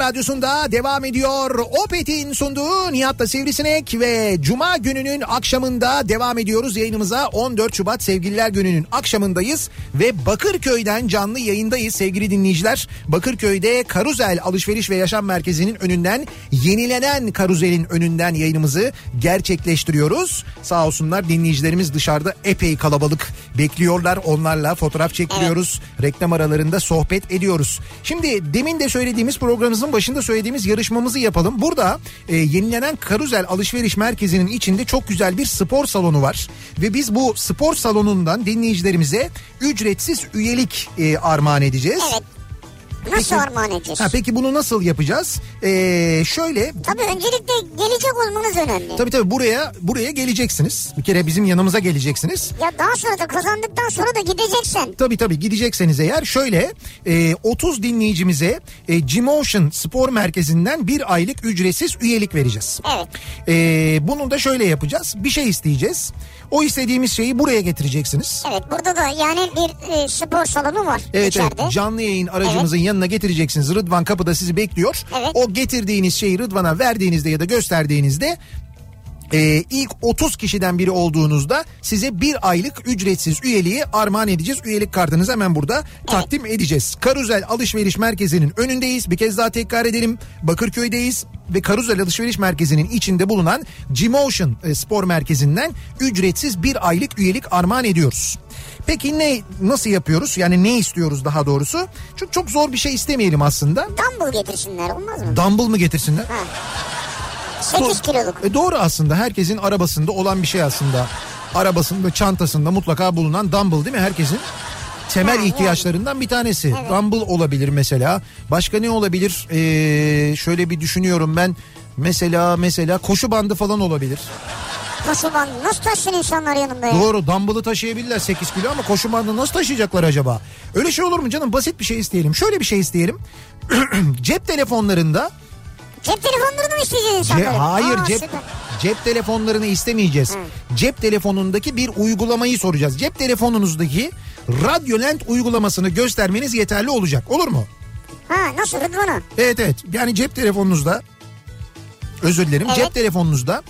Radyosu'nda devam ediyor. Opet'in sunduğu Nihat'la Sivrisinek ve Cuma gününün akşamında devam ediyoruz yayınımıza. on dört Şubat Sevgililer Günü'nün akşamındayız ve Bakırköy'den canlı yayındayız sevgili dinleyiciler. Bakırköy'de Carousel Alışveriş ve Yaşam Merkezi'nin önünden, yenilenen Carousel'in önünden yayınımızı gerçekleştiriyoruz. Sağ olsunlar dinleyicilerimiz dışarıda epey kalabalık bekliyorlar. Onlarla fotoğraf çektiriyoruz. Evet. Reklam aralarında sohbet ediyoruz. Şimdi demin de söylediğimiz, programımızın başında söylediğimiz yarışmamızı yapalım. Burada e, yenilenen Carousel Alışveriş Merkezi'nin içinde çok güzel bir spor salonu var. Ve biz bu spor salonundan dinleyicilerimize ücretsiz üyelik e, armağan edeceğiz. Evet. Nasıl peki, armağan edeceğiz? Ha, peki bunu nasıl yapacağız? Ee, şöyle. Tabii öncelikle gelecek olmanız önemli. Tabii tabii buraya buraya geleceksiniz. Bir kere bizim yanımıza geleceksiniz. Ya daha sonra da kazandıktan sonra da gideceksen. Tabii tabii gidecekseniz eğer şöyle e, otuz dinleyicimize e, G-Motion spor merkezinden bir aylık ücretsiz üyelik vereceğiz. Evet. E, bunu da şöyle yapacağız. Bir şey isteyeceğiz. O istediğimiz şeyi buraya getireceksiniz. Evet, burada da yani bir e, spor salonu var. Evet, evet, canlı yayın aracımızın evet. yanına getireceksiniz. Rıdvan kapıda sizi bekliyor. Evet. O getirdiğiniz şeyi Rıdvan'a verdiğinizde ya da gösterdiğinizde Ee, ilk otuz kişiden biri olduğunuzda size bir aylık ücretsiz üyeliği armağan edeceğiz. Üyelik kartınızı hemen burada evet. takdim edeceğiz. Carousel Alışveriş Merkezi'nin önündeyiz. Bir kez daha tekrar edelim. Bakırköy'deyiz ve Carousel Alışveriş Merkezi'nin içinde bulunan G-Motion e, Spor Merkezi'nden ücretsiz bir aylık üyelik armağan ediyoruz. Peki ne, nasıl yapıyoruz? Yani ne istiyoruz daha doğrusu? Çünkü çok zor bir şey istemeyelim aslında. Dumble getirsinler, olmaz mı? Dumble mı getirsinler? Ha. sekiz kiloluk. E doğru aslında, herkesin arabasında olan bir şey aslında. Arabasında, çantasında mutlaka bulunan dumbbell değil mi? Herkesin temel yani, ihtiyaçlarından yani. Bir tanesi. Evet. Dumbbell olabilir mesela. Başka ne olabilir? Ee, şöyle bir düşünüyorum ben. Mesela mesela koşu bandı falan olabilir. Koşu bandı nasıl taşısın insanlar yanında ya? Doğru, dumbbell'ı taşıyabilirler sekiz kilo ama koşu bandı nasıl taşıyacaklar acaba? Öyle şey olur mu canım? Basit bir şey isteyelim. Şöyle bir şey isteyelim. Cep telefonlarında... Cep telefonlarını mı isteyeceğiz? Ce- hayır Aa, cep süper. cep telefonlarını istemeyeceğiz. Hı. Cep telefonundaki bir uygulamayı soracağız. Cep telefonunuzdaki Radyolent uygulamasını göstermeniz yeterli olacak. Olur mu? Ha, nasıl Rıdvan'ı? Evet evet. Yani cep telefonunuzda özür dilerim. Evet. Cep telefonunuzda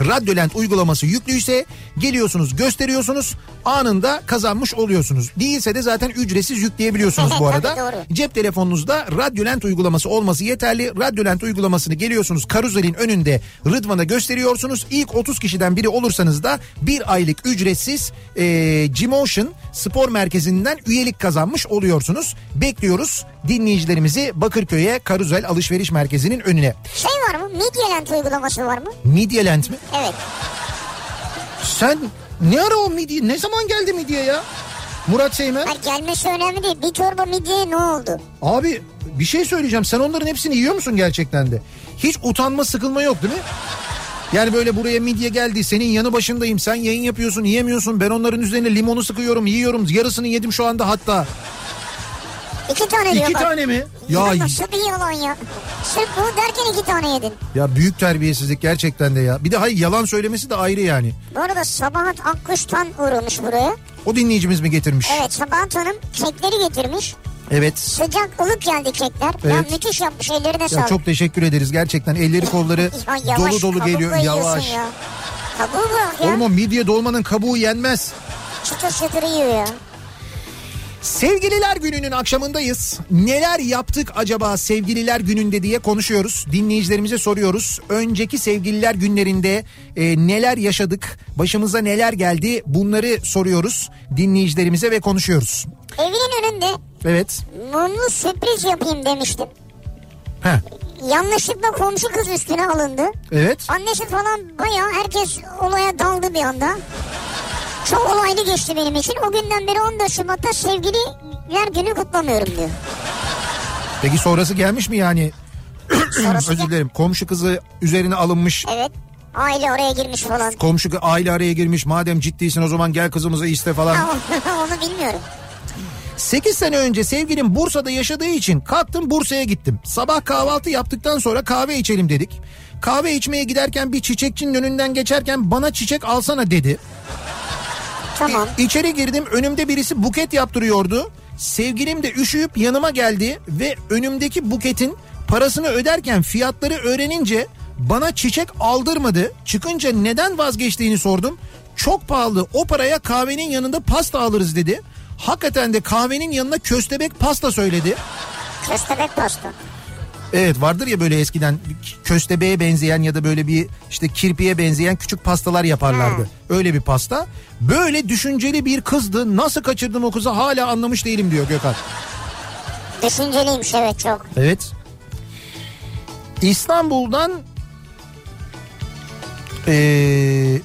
Radyolent uygulaması yüklüyse geliyorsunuz, gösteriyorsunuz, anında kazanmış oluyorsunuz. Değilse de zaten ücretsiz yükleyebiliyorsunuz bu arada. Tabii, cep telefonunuzda Radyolent uygulaması olması yeterli. Radyolent uygulamasını geliyorsunuz, Carousel'in önünde Rıdvan'a gösteriyorsunuz. İlk otuz kişiden biri olursanız da bir aylık ücretsiz e, G-Motion Spor Merkezi'nden üyelik kazanmış oluyorsunuz. Bekliyoruz dinleyicilerimizi Bakırköy'e, Carousel Alışveriş Merkezi'nin önüne. Şey var mı? Midyalent uygulaması var mı? Midyalent mi? Evet. Sen ne ara o midye? Ne zaman geldi midye ya? Murat Seymen. Hayır, gelmesi önemli değil. Bir çorba midye ne oldu? Abi bir şey söyleyeceğim. Sen onların hepsini yiyor musun gerçekten de? Hiç utanma, sıkılma yok değil mi? Yani böyle buraya midye geldi. Senin yanı başındayım. Sen yayın yapıyorsun, yiyemiyorsun. Ben onların üzerine limonu sıkıyorum, yiyorum. Yarısını yedim şu anda hatta. İki tane diyor. İki bak. Tane mi? Ya nasıl bir yalan ya. Sırf bunu derken iki tane yedin. Ya büyük terbiyesizlik gerçekten de ya. Bir de hayır, yalan söylemesi de ayrı yani. Bu arada Sabahat Akkuş'tan uğramış buraya. O dinleyicimiz mi getirmiş? Evet, Sabahat Hanım kekleri getirmiş. Evet. Sıcak ılık geldi kekler. Evet. Ya müthiş yapmış, ellerine ya sağlık. Çok teşekkür ederiz gerçekten, elleri kolları ya dolu dolu geliyor. Yavaş ya. Kabuğu bırak ya. Olma, midye dolmanın kabuğu yenmez. Çıtır çıtır yiyor ya. Sevgililer gününün akşamındayız. Neler yaptık acaba sevgililer gününde diye konuşuyoruz. Dinleyicilerimize soruyoruz. Önceki sevgililer günlerinde e, neler yaşadık, başımıza neler geldi, bunları soruyoruz dinleyicilerimize ve konuşuyoruz. Evinin önünde evet. mumlu sürpriz yapayım demiştim. Heh. Yanlışlıkla komşu kız üstüne alındı. Evet. Annesi falan, bayağı herkes olaya daldı bir anda. Çok olaylı geçti benim için. O günden beri on dört Şubat'ta sevgililer günü kutlamıyorum diyor. Peki sonrası gelmiş mi yani? Özür dilerim. Komşu kızı üzerine alınmış. Evet. Aile oraya girmiş falan. Komşu aile araya girmiş. Madem ciddiysin o zaman gel kızımızı iste falan. Onu bilmiyorum. sekiz sene önce sevgilim Bursa'da yaşadığı için kalktım Bursa'ya gittim. Sabah kahvaltı yaptıktan sonra kahve içelim dedik. Kahve içmeye giderken bir çiçekçinin önünden geçerken bana çiçek alsana dedi. Tamam. İçeri girdim, önümde birisi buket yaptırıyordu. Sevgilim de üşüyüp yanıma geldi ve önümdeki buketin Parasını öderken fiyatları öğrenince bana çiçek aldırmadı. Çıkınca neden vazgeçtiğini sordum. Çok pahalı, o paraya kahvenin yanında pasta alırız dedi. Hakikaten de kahvenin yanına köstebek pasta söyledi. Köstebek pasta. Evet, vardır ya böyle eskiden köstebeğe benzeyen ya da böyle bir işte kirpiye benzeyen küçük pastalar yaparlardı. Hmm. Öyle bir pasta. Böyle düşünceli bir kızdı. Nasıl kaçırdım o kızı hala anlamış değilim diyor Gökhan. Düşünceliymiş, evet, çok. Evet. İstanbul'dan ee,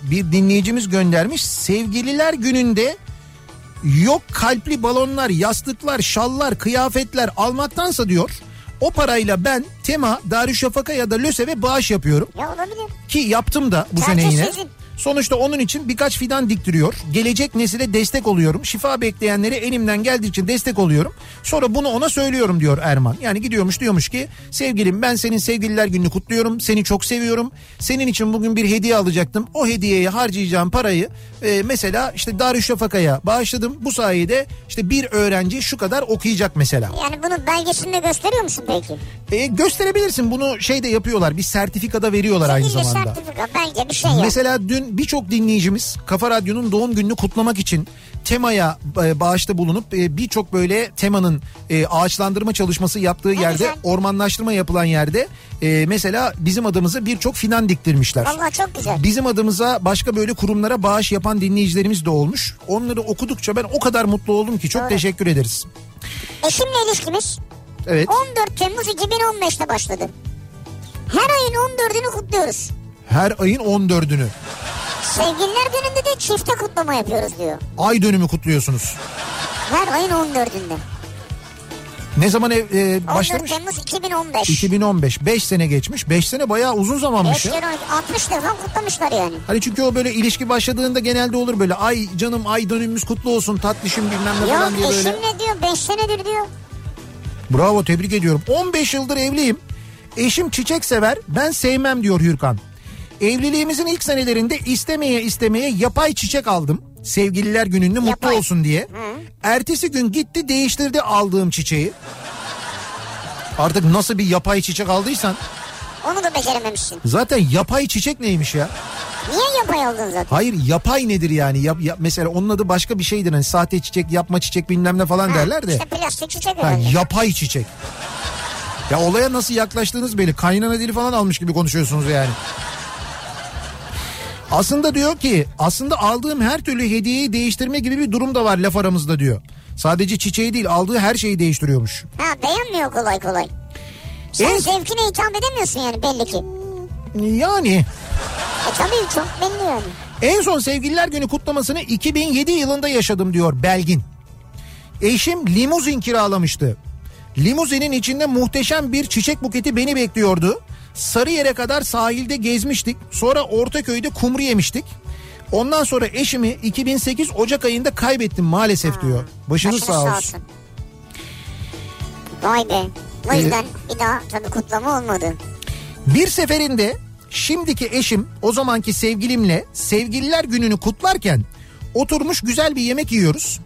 bir dinleyicimiz göndermiş. Sevgililer gününde yok kalpli balonlar, yastıklar, şallar, kıyafetler almaktansa diyor, o parayla ben TEMA, Darüşşafaka ya da LÖSEV'e bağış yapıyorum. Ya olabilir. Ki yaptım da bu sene yine. Sonuçta onun için birkaç fidan diktiriyor. Gelecek nesile destek oluyorum. Şifa bekleyenlere elimden geldiği için destek oluyorum. Sonra bunu ona söylüyorum diyor Erman. Yani gidiyormuş, diyormuş ki sevgilim ben senin sevgililer gününü kutluyorum. Seni çok seviyorum. Senin için bugün bir hediye alacaktım. O hediyeye harcayacağım parayı e, mesela işte Darüşşafaka'ya bağışladım. Bu sayede işte bir öğrenci şu kadar okuyacak mesela. Yani bunu belgesinde gösteriyor musun belki? E, gösterebilirsin. Bunu şeyde yapıyorlar. Bir sertifikada veriyorlar aynı zamanda. Bir sertifika, belge, bir şey yok. Mesela dün birçok dinleyicimiz Kafa Radyo'nun doğum gününü kutlamak için TEMA'ya bağışta bulunup birçok böyle TEMA'nın ağaçlandırma çalışması yaptığı ne yerde güzel. Ormanlaştırma yapılan yerde mesela bizim adımıza birçok fidan diktirmişler. Allah çok güzel. Bizim adımıza başka böyle kurumlara bağış yapan dinleyicilerimiz de olmuş. Onları okudukça ben o kadar mutlu oldum ki çok evet. Teşekkür ederiz. Eşimle ilişkimiz evet. on dört Temmuz iki bin on beş'te başladı. Her ayın on dördünü kutluyoruz. Her ayın on dördünü. Sevgililer gününde de çifte kutlama yapıyoruz diyor. Ay dönümü kutluyorsunuz. Her ayın on dördünde. Ne zaman ev, e, başlamış? on dört Temmuz iki bin on beş. iki bin on beş. beş sene geçmiş. beş sene bayağı uzun zamanmış. beş sene altmış defa kutlamışlar yani. Hani çünkü o böyle ilişki başladığında genelde olur böyle. Ay canım ay dönümümüz kutlu olsun tatlışım bilmem ne falan diye böyle. Yok eşimle diyor beş senedir diyor. Bravo, tebrik ediyorum. on beş yıldır evliyim. Eşim çiçek sever, ben sevmem diyor Hürkan. Evliliğimizin ilk senelerinde istemeye istemeye yapay çiçek aldım. Sevgililer gününde mutlu yapay. Olsun diye. Hı. Ertesi gün gitti değiştirdi aldığım çiçeği. Artık nasıl bir yapay çiçek aldıysan. Onu da becerememişsin. Zaten yapay çiçek neymiş ya? Niye yapay aldın zaten? Hayır, yapay nedir yani? Yap, yap, mesela onun adı başka bir şeydir. Hani sahte çiçek, yapma çiçek bilmem ne falan ha, derler de. İşte plastik çiçek. Ha, yapay çiçek. Ya olaya nasıl yaklaştığınız belli. Kaynana dili falan almış gibi konuşuyorsunuz yani. Aslında diyor ki aslında aldığım her türlü hediyeyi değiştirme gibi bir durum da var laf aramızda diyor. Sadece çiçeği değil aldığı her şeyi değiştiriyormuş. Ha, beğenmiyor kolay kolay. Sen en... zevkine hitap edemiyorsun yani belli ki. Yani. E tabii çok belli yani. En son sevgililer günü kutlamasını iki bin yedi yılında yaşadım diyor Belgin. Eşim limuzin kiralamıştı. Limuzinin içinde muhteşem bir çiçek buketi beni bekliyordu. Sarıyer'e kadar sahilde gezmiştik. Sonra Ortaköy'de kumru yemiştik. Ondan sonra eşimi iki bin sekiz Ocak ayında kaybettim maalesef diyor. Başınız sağ olsun. olsun. Vay be. O yüzden ee, bir daha tabii kutlama olmadı. Bir seferinde şimdiki eşim o zamanki sevgilimle sevgililer gününü kutlarken oturmuş güzel bir yemek yiyoruz.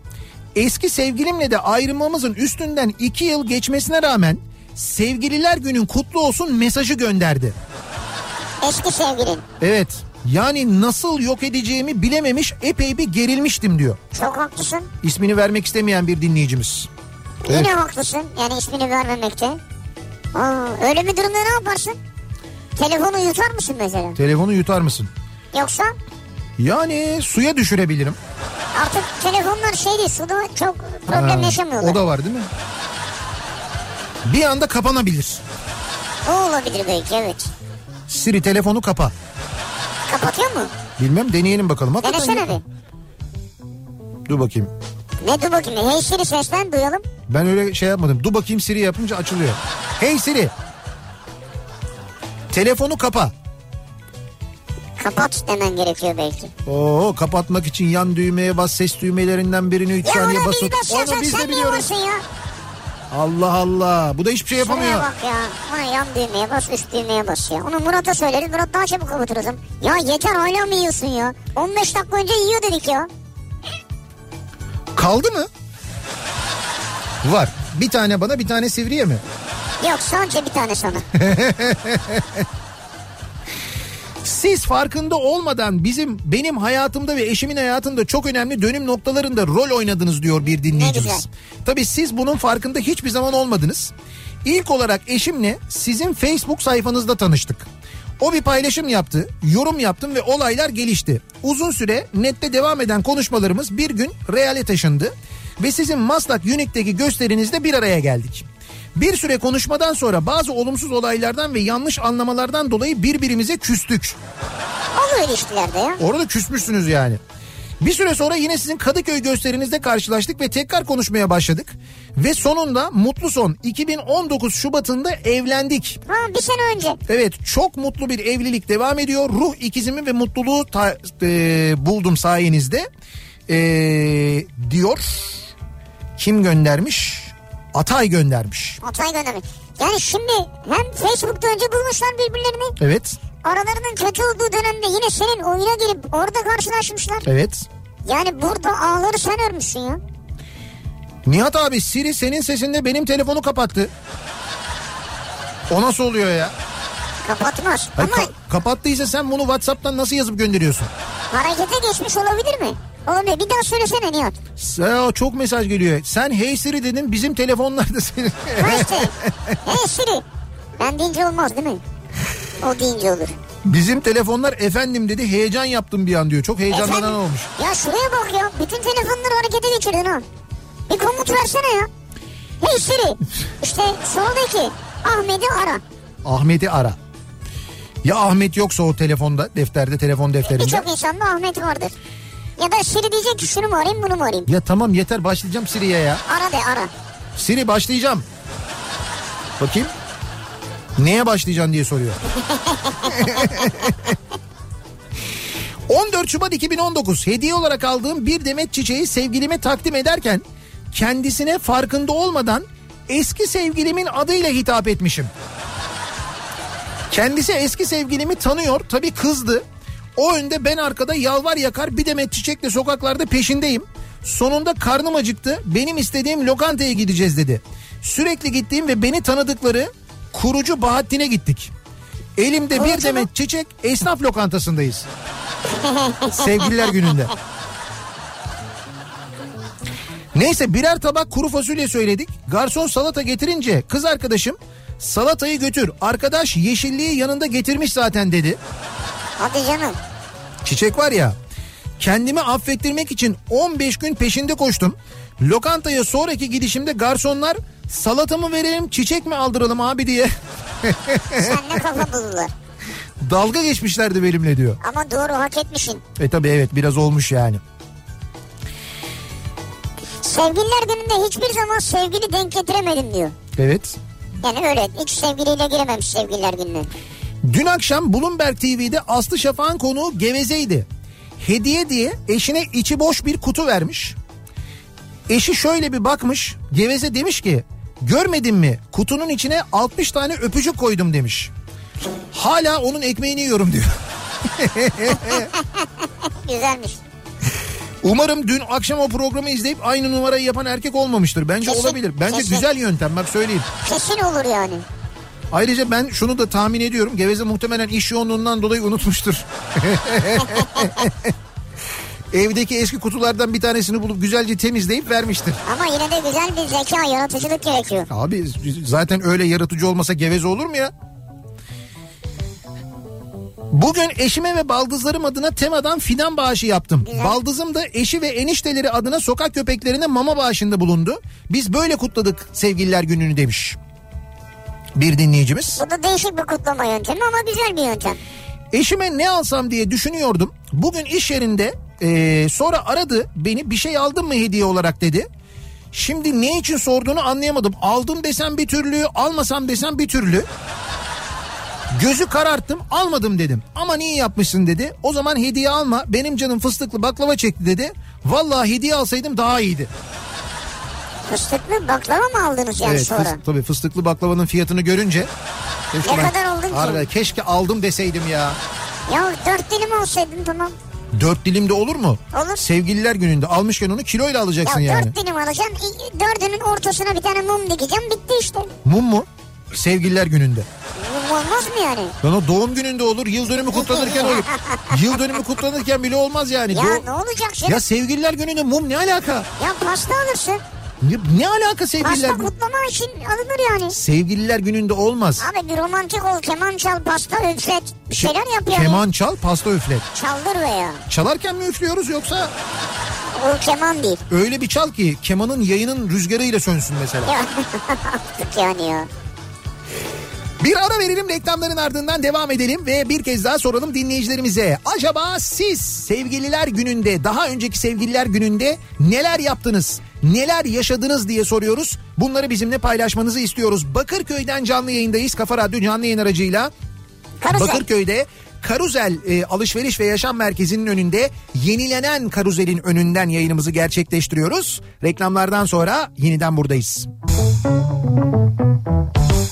Eski sevgilimle de ayrılmamızın üstünden iki yıl geçmesine rağmen sevgililer günün kutlu olsun mesajı gönderdi. Eski sevgilin. Evet. Yani nasıl yok edeceğimi bilememiş, epey bir gerilmiştim diyor. Çok haklısın. İsmini vermek istemeyen bir dinleyicimiz. Yine evet. Haklısın. Yani ismini vermemekte. Aa, öyle bir durumda ne yaparsın? Telefonu yutar mısın mesela? Telefonu yutar mısın? Yoksa? Yani suya düşürebilirim. Artık telefonlar şey değil, suda çok problem ha, yaşamıyorlar. O da var değil mi? Bir anda kapanabilir. O olabilir belki, evet. Siri telefonu kapa. Kapatıyor mu? Bilmem, deneyelim bakalım. Hakikaten denesene bir. Dur bakayım. Ne dur bakayım? Hey Siri seslen duyalım. Ben öyle şey yapmadım. Dur bakayım Siri yapınca açılıyor. Hey Siri. Telefonu kapa. Kapat demen gerekiyor belki. Oo, kapatmak için yan düğmeye bas, ses düğmelerinden birini üç saniye bas. Ya onu biz de biliyoruz. Allah Allah. Bu da hiçbir şey yapamıyor. Şuraya bak ya. Ona yan düğmeye bas, üst düğmeye bas ya. Onu Murat'a söyleriz. Murat daha çabuk kapatırız. Ya yeter, hala mı yiyorsun ya? on beş dakika önce yiyor dedik ya. Kaldı mı? Var. Bir tane bana, bir tane Sivri'ye mi? Yok sadece bir tane sana. Siz farkında olmadan bizim benim hayatımda ve eşimin hayatında çok önemli dönüm noktalarında rol oynadınız diyor bir dinleyicimiz. Tabii siz bunun farkında hiçbir zaman olmadınız. İlk olarak eşimle sizin Facebook sayfanızda tanıştık. O bir paylaşım yaptı, yorum yaptım ve olaylar gelişti. Uzun süre nette devam eden konuşmalarımız bir gün reale taşındı ve sizin Maslak Unique'deki gösterinizde bir araya geldik. Bir süre konuşmadan sonra bazı olumsuz olaylardan ve yanlış anlamalardan dolayı birbirimize küstük. Olur ilişkilerde ya. Orada küsmüşsünüz yani. Bir süre sonra yine sizin Kadıköy gösterinizde karşılaştık ve tekrar konuşmaya başladık. Ve sonunda mutlu son iki bin on dokuz Şubat'ında evlendik. Ha, bir sene önce. Evet, çok mutlu bir evlilik devam ediyor. Ruh ikizimi ve mutluluğu ta- e- buldum sayenizde e- diyor. Kim göndermiş? Atay göndermiş. Atay göndermiş. Yani şimdi hem Facebook'ta önce bulmuşlar birbirlerini. Evet. Aralarının kötü olduğu dönemde yine senin oyuna gelip orada karşılaşmışlar. Evet. Yani burada ağları sen örmüşsün ya. Nihat abi, Siri senin sesinde benim telefonu kapattı. O nasıl oluyor ya? Kapatmaz. Hayır, ama... Ka- kapattıysa sen bunu WhatsApp'tan nasıl yazıp gönderiyorsun? Harekete geçmiş olabilir mi? Olabilir. Bir daha söylesene Nihat. Aa, çok mesaj geliyor. Sen hey Siri dedin, bizim telefonlarda senin. Hey Siri. Hey Siri. Ben deyince olmaz değil mi? O deyince olur. Bizim telefonlar efendim dedi, heyecan yaptım bir an diyor. Çok heyecanlanan olmuş. Ya şuraya bak ya. Bütün telefonları harekete geçirdin ha. Bir komut versene ya. Hey Siri. İşte soldaki Ahmet'i ara. Ahmet'i ara. Ya Ahmet yoksa o telefonda, defterde, telefon defterinde. Birçok insanda Ahmet vardır. Ya da Siri diyecek ki şunu mu arayayım, bunu mu arayayım? Ya tamam yeter, başlayacağım Siri'ye ya. Ara de ara. Siri başlayacağım. Bakayım. Neye başlayacaksın diye soruyor. on dört Şubat iki bin on dokuz hediye olarak aldığım bir demet çiçeği sevgilime takdim ederken kendisine farkında olmadan eski sevgilimin adıyla hitap etmişim. Kendisi eski sevgilimi tanıyor, tabii kızdı. O önde ben arkada yalvar yakar bir demet çiçekle sokaklarda peşindeyim. Sonunda karnım acıktı, benim istediğim lokantaya gideceğiz dedi. Sürekli gittiğim ve beni tanıdıkları Kurucu Bahattin'e gittik. Elimde bir demet çiçek, esnaf lokantasındayız. Sevgililer gününde. Neyse birer tabak kuru fasulye söyledik. Garson salata getirince kız arkadaşım salatayı götür. Arkadaş yeşilliği yanında getirmiş zaten dedi. Hadi canım. Çiçek var ya. Kendimi affettirmek için on beş gün peşinde koştum. Lokantaya sonraki gidişimde garsonlar salata mı verelim, çiçek mi aldıralım abi diye. Sen ne kafa buldular. Dalga geçmişlerdi benimle diyor. Ama doğru, hak etmişsin. E tabi evet, biraz olmuş yani. Sevgililer gününde hiçbir zaman sevgili denk getiremedim diyor. Evet. Yani öyle, hiç sevgiliyle girememiş sevgililer gününe. Dün akşam Bloomberg T V'de Aslı Şafak'ın konuğu Geveze'ydi. Hediye diye eşine içi boş bir kutu vermiş. Eşi şöyle bir bakmış, Geveze demiş ki görmedin mi kutunun içine altmış tane öpücük koydum demiş. Hala onun ekmeğini yiyorum diyor. Güzelmiş. Umarım dün akşam o programı izleyip aynı numarayı yapan erkek olmamıştır. Bence kesin, olabilir. Bence kesin. Güzel yöntem, bak söyleyeyim. Kesin olur yani. Ayrıca ben şunu da tahmin ediyorum, Geveze muhtemelen iş yoğunluğundan dolayı unutmuştur. Evdeki eski kutulardan bir tanesini bulup güzelce temizleyip vermiştir. Ama yine de güzel bir zeka, yaratıcılık gerekiyor. Abi zaten öyle yaratıcı olmasa Geveze olur mu ya? Bugün eşime ve baldızlarım adına TEMA'dan fidan bağışı yaptım. Güzel. Baldızım da eşi ve enişteleri adına sokak köpeklerine mama bağışında bulundu. Biz böyle kutladık sevgililer gününü demiş bir dinleyicimiz. Bu da değişik bir kutlama yöntemi ama güzel bir yöntem. Eşime ne alsam diye düşünüyordum. Bugün iş yerinde Ee, sonra aradı beni, bir şey aldın mı hediye olarak dedi. Şimdi ne için sorduğunu anlayamadım. Aldım desem bir türlü, almasam desem bir türlü. Gözü kararttım, almadım dedim. Aman iyi yapmışsın dedi. O zaman hediye alma, benim canım fıstıklı baklava çekti dedi. Vallahi hediye alsaydım daha iyiydi. Fıstıklı baklava mı aldınız yani evet, sonra? Fıst- tabii fıstıklı baklavanın fiyatını görünce. Ne ben, kadar oldun arada, ki? Keşke aldım deseydim ya. Ya dört dilim olsaydım tamam. Dört dilim de olur mu? Olur. Sevgililer gününde almışken onu kiloyla alacaksın ya yani. Ya dört dilim alacağım. Dördünün ortasına bir tane mum dikeceğim. Bitti işte. Mum mu? Sevgililer gününde. Olmaz mı yani? Yani o doğum gününde olur, yıl dönümü kutlanırken olur. Yıl dönümü kutlanırken bile olmaz yani. Ya Do- ne olacak şimdi? Ya sevgililer gününde mum ne alaka? Ya pasta alırsın. Ne, ne alaka sevgililer günü? Pasta kutlama için alınır yani. Sevgililer gününde olmaz. Abi bir romantik ol, keman çal, pasta üflet. Bir şeyler yap yani. Keman çal, pasta üflet. Çaldır veya. Çalarken mi üflüyoruz yoksa? O keman değil. Öyle bir çal ki kemanın yayının rüzgarıyla sönsün mesela. Ya artık yani ya. Bir ara verelim, reklamların ardından devam edelim ve bir kez daha soralım dinleyicilerimize. Acaba siz sevgililer gününde, daha önceki sevgililer gününde neler yaptınız, neler yaşadınız diye soruyoruz. Bunları bizimle paylaşmanızı istiyoruz. Bakırköy'den canlı yayındayız. Kafa Radyo canlı yayın aracıyla Karuzel. Bakırköy'de Carousel e, Alışveriş ve Yaşam Merkezi'nin önünde, yenilenen Carousel'in önünden yayınımızı gerçekleştiriyoruz. Reklamlardan sonra yeniden buradayız.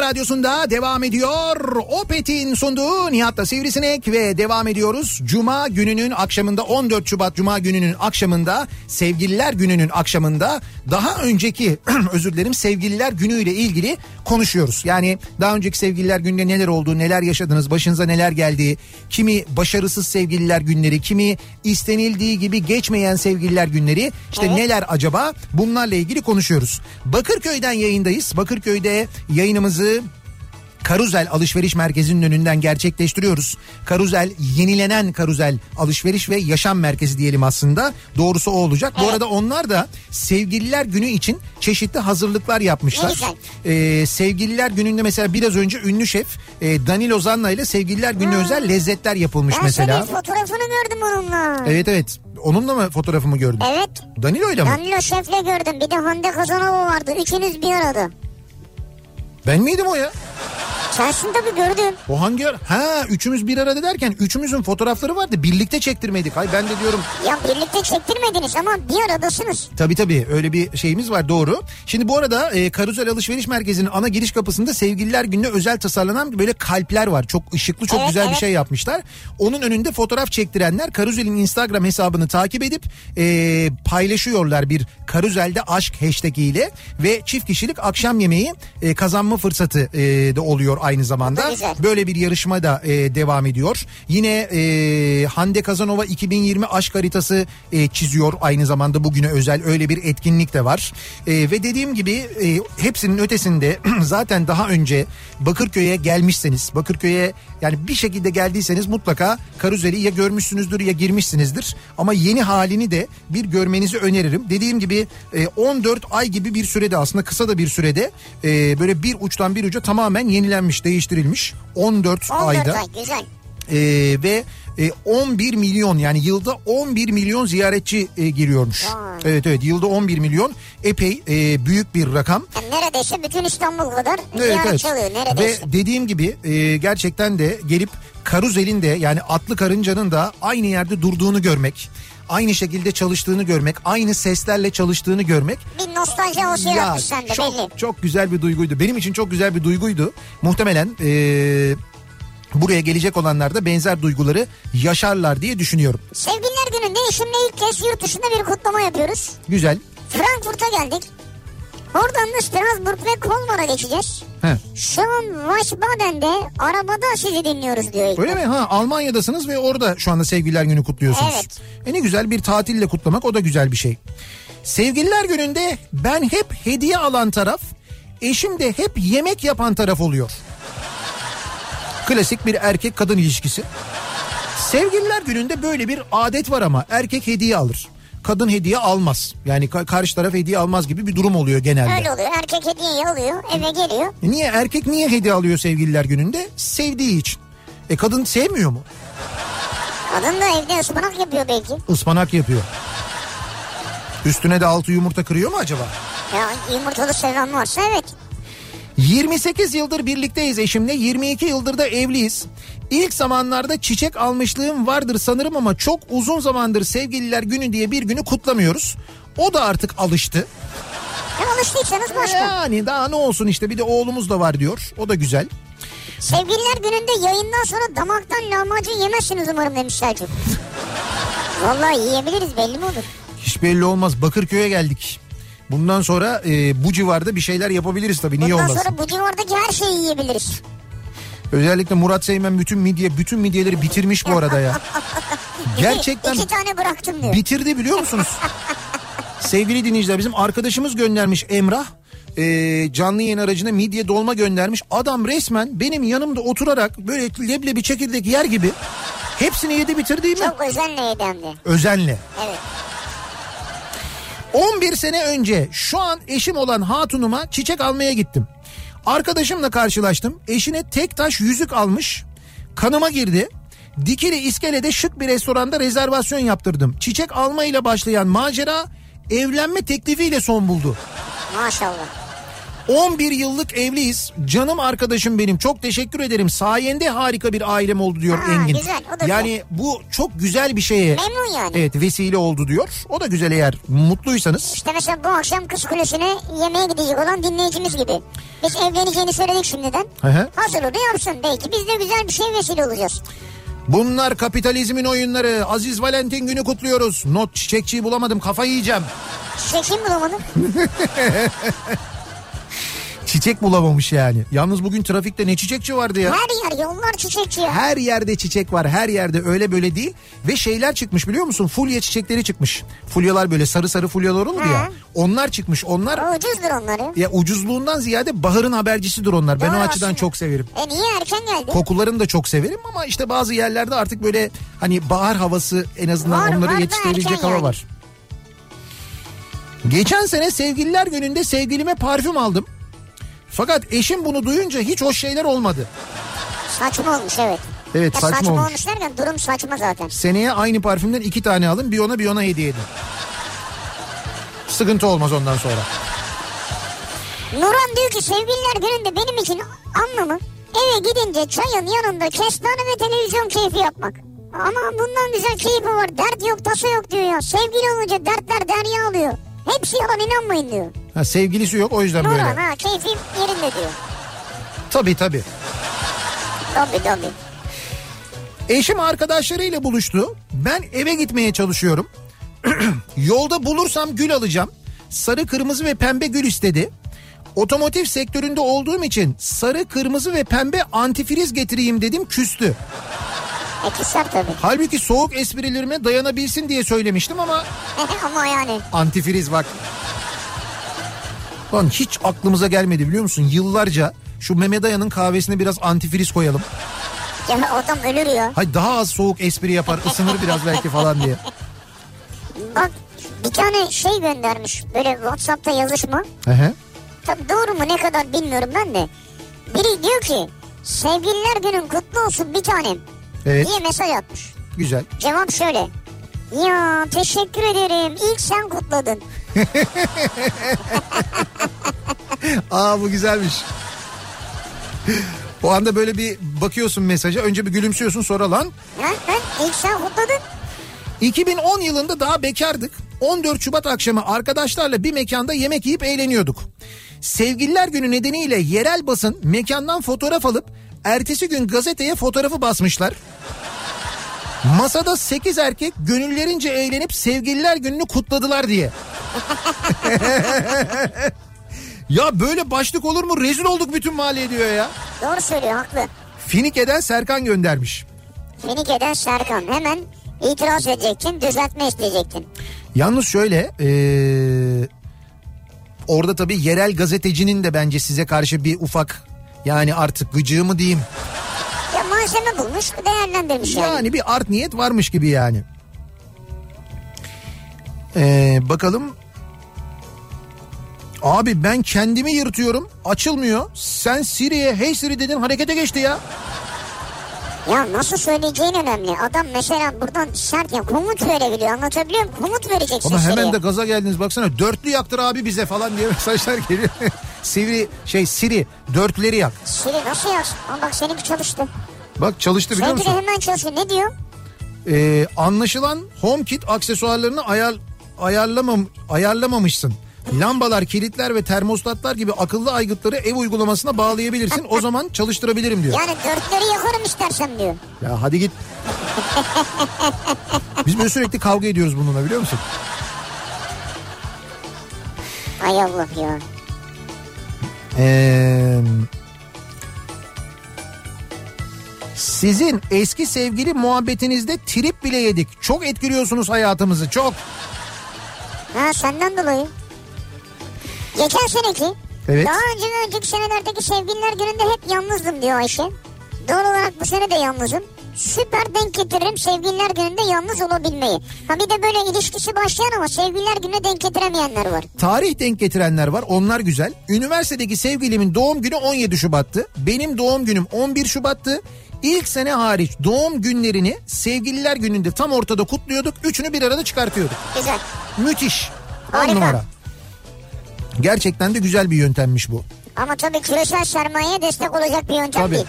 Radyosunda devam ediyor. Opet'in sunduğu Nihat'la Sivrisinek ve devam ediyoruz. Cuma gününün akşamında, on dört Şubat Cuma gününün akşamında, sevgililer gününün akşamında daha önceki özür dilerim sevgililer günüyle ilgili konuşuyoruz. Yani daha önceki sevgililer gününde neler oldu, neler yaşadınız, başınıza neler geldi, kimi başarısız sevgililer günleri, kimi istenildiği gibi geçmeyen sevgililer günleri, işte evet, neler acaba, bunlarla ilgili konuşuyoruz. Bakırköy'den yayındayız. Bakırköy'de yayınımızı Carousel Alışveriş Merkezi'nin önünden gerçekleştiriyoruz. Carousel, yenilenen Carousel Alışveriş ve Yaşam Merkezi diyelim aslında. Doğrusu o olacak. Evet. Bu arada onlar da sevgililer günü için çeşitli hazırlıklar yapmışlar. Ee, sevgililer gününde mesela biraz önce ünlü şef e, Danilo Zanna ile sevgililer gününe ha. özel lezzetler yapılmış ben mesela. Ben senin fotoğrafını gördüm onunla. Evet evet. Onunla mı fotoğrafımı gördün? Evet. Danilo'yla mı? Danilo şefle gördüm. Bir de Hande Kazanova vardı. Üçünüz bir arada. Ben miydim o ya? Sensin tabii, gördüm. O hangi ara? Ha, üçümüz bir arada derken üçümüzün fotoğrafları vardı. Birlikte çektirmedik. Hayır, ben de diyorum. Ya birlikte çektirmediniz ama bir aradasınız. Tabii tabii, öyle bir şeyimiz var, doğru. Şimdi bu arada e, Carousel Alışveriş Merkezi'nin ana giriş kapısında sevgililer gününe özel tasarlanan böyle kalpler var. Çok ışıklı, çok evet, güzel evet. bir şey yapmışlar. Onun önünde fotoğraf çektirenler Carousel'in Instagram hesabını takip edip e, paylaşıyorlar bir Carousel'de aşk hashtag'iyle ve çift kişilik akşam yemeği e, kazanma fırsatı e, de oluyor aynı zamanda. Böyle bir yarışma da e, devam ediyor. Yine e, Hande Kazanova iki bin yirmi aşk haritası e, çiziyor aynı zamanda, bugüne özel öyle bir etkinlik de var. E, ve dediğim gibi e, hepsinin ötesinde zaten daha önce Bakırköy'e gelmişseniz, Bakırköy'e yani bir şekilde geldiyseniz mutlaka Carousel'i ya görmüşsünüzdür ya girmişsinizdir. Ama yeni halini de bir görmenizi öneririm. Dediğim gibi e, on dört ay gibi bir sürede, aslında kısa da bir sürede e, böyle bir uçtan bir uca tamamen yenilenmiş, değiştirilmiş. on dört ayda ay, güzel. Ee, ve e, on bir milyon, yani yılda on bir milyon ziyaretçi e, giriyormuş. Vay. Evet evet, yılda on bir milyon epey e, büyük bir rakam. Yani neredeyse bütün İstanbul kadar evet, ziyaretçi evet. oluyor neredeyse. Ve dediğim gibi e, gerçekten de gelip Carousel'in de, yani atlı karıncanın da aynı yerde durduğunu görmek, aynı şekilde çalıştığını görmek, aynı seslerle çalıştığını görmek. Bir nostalji olsun şey yapmış sende belli. Çok güzel bir duyguydu. Benim için çok güzel bir duyguydu. Muhtemelen ee, buraya gelecek olanlar da benzer duyguları yaşarlar diye düşünüyorum. Sevgililer gününde eşimle ilk kez yurt dışında bir kutlama yapıyoruz. Güzel. Frankfurt'a geldik. Oradan da Strasbourg ve Kolmar'a geçeceğiz. He. Şu an Wiesbaden'de arabada sizi dinliyoruz diyor. Öyle mi? Ha, Almanya'dasınız ve orada şu anda sevgililer günü kutluyorsunuz. Evet. E ne güzel, bir tatille kutlamak, o da güzel bir şey. Sevgililer gününde ben hep hediye alan taraf, eşim de hep yemek yapan taraf oluyor. Klasik bir erkek kadın ilişkisi. Sevgililer gününde böyle bir adet var ama erkek hediye alır, kadın hediye almaz. Yani karşı taraf hediye almaz gibi bir durum oluyor genelde. Öyle oluyor. Erkek hediyeyi alıyor, eve geliyor. Niye? Erkek niye hediye alıyor sevgililer gününde? Sevdiği için. E kadın sevmiyor mu? Kadın da evde ıspanak yapıyor belki. Ispanak yapıyor. Üstüne de altı yumurta kırıyor mu acaba? Ya yumurtalı seven varsa evet. yirmi sekiz yıldır birlikteyiz eşimle. yirmi iki yıldır da evliyiz. İlk zamanlarda çiçek almışlığım vardır sanırım ama çok uzun zamandır sevgililer günü diye bir günü kutlamıyoruz. O da artık alıştı. Ya alıştıysanız başka. Yani daha ne olsun işte, bir de oğlumuz da var diyor. O da güzel. Sevgililer gününde yayından sonra damaktan lahmacun yemezsiniz umarım demiş Selçuk. Vallahi yiyebiliriz, belli mi olur? Hiç belli olmaz. Bakırköy'e geldik. Bundan sonra e, bu civarda bir şeyler yapabiliriz tabii. Bundan niye olmasın? Bundan sonra bu civardaki her şeyi yiyebiliriz. Özellikle Murat Seymen bütün midye, bütün midyeleri bitirmiş bu arada ya. Gerçekten. İki, iki tane bıraktım diyor. Bitirdi biliyor musunuz? Sevgili dinleyiciler, bizim arkadaşımız göndermiş, Emrah. E, canlı yayın aracına midye dolma göndermiş. Adam resmen benim yanımda oturarak böyle leblebi çekirdek yer gibi hepsini yedi, bitirdi mi? Çok özenle yedi hem de. Özenle. Evet. on bir sene önce şu an eşim olan hatunuma çiçek almaya gittim. Arkadaşımla karşılaştım. Eşine tek taş yüzük almış. Kanıma girdi. Dikili iskelede şık bir restoranda rezervasyon yaptırdım. Çiçek almayla başlayan macera evlenme teklifiyle son buldu. Maşallah. on bir yıllık evliyiz. Canım arkadaşım benim. Çok teşekkür ederim. Sayende harika bir ailem oldu diyor ha, Engin. Güzel, yani bu çok güzel bir şeye. Memnun yani. Evet, vesile oldu diyor. O da güzel eğer mutluysanız. İşte mesela bu akşam Kız Kulesi'ne yemeğe gidecek olan dinleyicimiz gibi. Biz evleneceğini söyledik şimdiden. Hazırlığı yapsın, belki biz de güzel bir şeye vesile olacağız. Bunlar kapitalizmin oyunları. Aziz Valentin günü kutluyoruz. Not çiçekçiyi bulamadım, kafayı yiyeceğim. Çiçekçiyi bulamadım. Çiçek bulamamış yani. Yalnız bugün trafikte ne çiçekçi vardı ya. Her yer yollar çiçekçi ya. Her yerde çiçek var, her yerde, öyle böyle değil. Ve şeyler çıkmış biliyor musun? Fulya çiçekleri çıkmış. Fulyalar böyle sarı sarı fulyalar olur ha. Ya. Onlar çıkmış, onlar. O ucuzdur onları. Ya ucuzluğundan ziyade baharın habercisidir onlar. Ben doğru o açıdan aslında çok severim. E niye erken geldi? Kokularını da çok severim ama işte bazı yerlerde artık böyle hani bahar havası, en azından var, onları var yetiştirebilecek hava yani var. Geçen sene sevgililer gününde sevgilime parfüm aldım. Fakat eşim bunu duyunca hiç hoş şeyler olmadı. Saçma olmuş evet. Evet ya saçma, saçma olmuş. Saçma olmuş derken durum saçma zaten. Seneye aynı parfümden iki tane alın, bir ona bir ona hediye edin. Sıkıntı olmaz ondan sonra. Nurhan diyor ki sevgililer gününde benim için anlamı eve gidince çayın yanında kestane ve televizyon keyfi yapmak. Ama bundan güzel keyfi var, dert yok tasa yok diyor ya. Sevgili olunca dertler derya alıyor. Hepsi yalan, inanmayın diyor. Ha, sevgilisi yok o yüzden Nurhan, böyle. Nurhan ha keyfim yerinde diyor. Tabii tabii. Tabii tabii. Eşim arkadaşlarıyla buluştu. Ben eve gitmeye çalışıyorum. Yolda bulursam gül alacağım. Sarı, kırmızı ve pembe gül istedi. Otomotiv sektöründe olduğum için sarı, kırmızı ve pembe antifriz getireyim dedim, küstü. E küser tabii. Halbuki soğuk esprilerime dayanabilsin diye söylemiştim ama. Ama yani. Antifriz bak. Lan hiç aklımıza gelmedi biliyor musun? Yıllarca şu Mehmet Aya'nın kahvesine biraz antifriz koyalım. Ya adam ölür ya. Hayır, daha az soğuk espri yapar, ısınır biraz belki falan diye. Bak bir tane şey göndermiş böyle WhatsApp'ta yazışma. Hı. Tabii doğru mu ne kadar bilmiyorum ben de. Biri diyor ki sevgililer günün kutlu olsun bir tanem. Evet. Diye mesaj atmış. Güzel. Cevap şöyle. Ya teşekkür ederim. İlk sen kutladın. Aa bu güzelmiş. O anda böyle bir bakıyorsun mesaja. Önce bir gülümsüyorsun sonra lan. Lan lan ilk sen kutladın. iki bin on yılında daha bekardık. on dört Şubat akşamı arkadaşlarla bir mekanda yemek yiyip eğleniyorduk. Sevgililer günü nedeniyle yerel basın mekandan fotoğraf alıp ertesi gün gazeteye fotoğrafı basmışlar. Masada sekiz erkek gönüllerince eğlenip sevgililer gününü kutladılar diye. Ya böyle başlık olur mu? Rezil olduk bütün mahalle diyor ya. Doğru söylüyor, haklı. Finike'den Serkan göndermiş. Finike'den Serkan, hemen itiraz edecektin, düzeltme isteyecektin. Yalnız şöyle... Ee, orada tabii yerel gazetecinin de bence size karşı bir ufak... Yani artık gıcığı mı diyeyim... Malzeme bulmuş, değerlendirmiş yani. Yani bir art niyet varmış gibi yani. Ee, bakalım. Abi ben kendimi yırtıyorum. Açılmıyor. Sen Siri'ye hey Siri dedin, harekete geçti ya. Ya nasıl söyleyeceğin önemli. Adam mesela buradan şart ya, komut verebiliyor. Anlatabiliyor muyum? Komut vereceksin. Ama hemen Siri'ye de gaza geldiniz baksana. Dörtlü yaktır abi bize falan diye mesajlar geliyor. Siri şey Siri dörtleri yak. Siri nasıl yaksın? Ama bak seninki çalıştı. Bak çalıştı biliyor musun? Seninki de hemen çalışıyor. Ne diyor? Ee, anlaşılan HomeKit aksesuarlarını ayar, ayarlamam, ayarlamamışsın. Lambalar, kilitler ve termostatlar gibi akıllı aygıtları ev uygulamasına bağlayabilirsin. O zaman çalıştırabilirim diyor. Yani dörtleri yakarım istersen diyor. Ya hadi git. Biz böyle sürekli kavga ediyoruz bununla biliyor musun? Ay Allah ya. Eee... Sizin eski sevgili muhabbetinizde trip bile yedik. Çok etkiliyorsunuz hayatımızı, çok. Ha senden dolayı. Geçen seneki, evet. Daha önce ve önceki senelerdeki sevgililer gününde hep yalnızdım diyor Ayşe. Doğal olarak bu sene de yalnızım. Süper denk getiririm sevgililer gününde yalnız olabilmeyi. Ha bir de böyle ilişkisi başlayan ama sevgililer gününe denk getiremeyenler var. Tarih denk getirenler var, onlar güzel. Üniversitedeki sevgilimin doğum günü on yedi Şubat'tı. Benim doğum günüm on bir Şubat'tı. İlk sene hariç doğum günlerini sevgililer gününde tam ortada kutluyorduk. Üçünü bir arada çıkartıyorduk. Güzel. Müthiş. Harika. On numara. Gerçekten de güzel bir yöntemmiş bu. Ama tabii küresel sermayeye destek olacak bir yöntem tabii değil.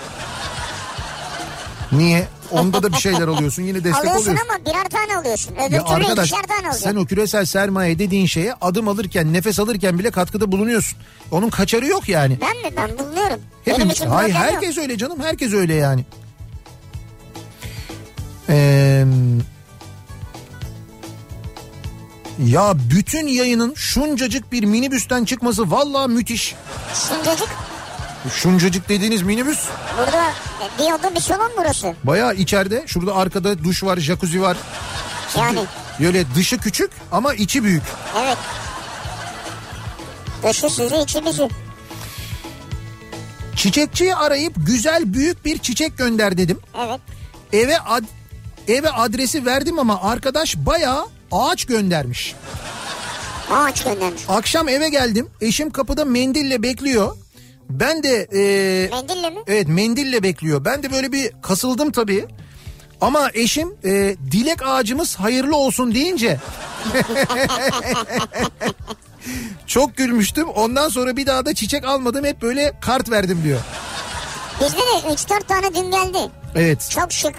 Niye? Onda da bir şeyler alıyorsun, yine destek alıyorsun. Alıyorsun ama birer tane alıyorsun. Öbür ya türlü arkadaş, ikişer tane alıyorsun. Sen o küresel sermaye dediğin şeye adım alırken, nefes alırken bile katkıda bulunuyorsun. Onun kaçarı yok yani. Ben mi? Ben bulunuyorum. Hepimiz. Hayır, herkes yok öyle canım. Herkes öyle yani. Eee... Ya bütün yayının şuncacık bir minibüsten çıkması vallahi müthiş. Şuncacık? Şuncacık dediğiniz minibüs. Burada bir odun bir salon burası. Bayağı içeride. Şurada arkada duş var, jacuzzi var. Yani. Böyle dışı küçük ama içi büyük. Evet. Dışı sizi, içi bizi. Çiçekçiyi arayıp güzel büyük bir çiçek gönder dedim. Evet. Eve, ad- eve adresi verdim ama arkadaş bayağı ağaç göndermiş. Ağaç göndermiş. Akşam eve geldim. Eşim kapıda mendille bekliyor. Ben de... E, mendille mi? Evet, mendille bekliyor. Ben de böyle bir kasıldım tabii. Ama eşim e, dilek ağacımız hayırlı olsun deyince... Çok gülmüştüm. Ondan sonra bir daha da çiçek almadım. Hep böyle kart verdim diyor. Bizde de üç dört tane dün geldi. Evet. Çok şık.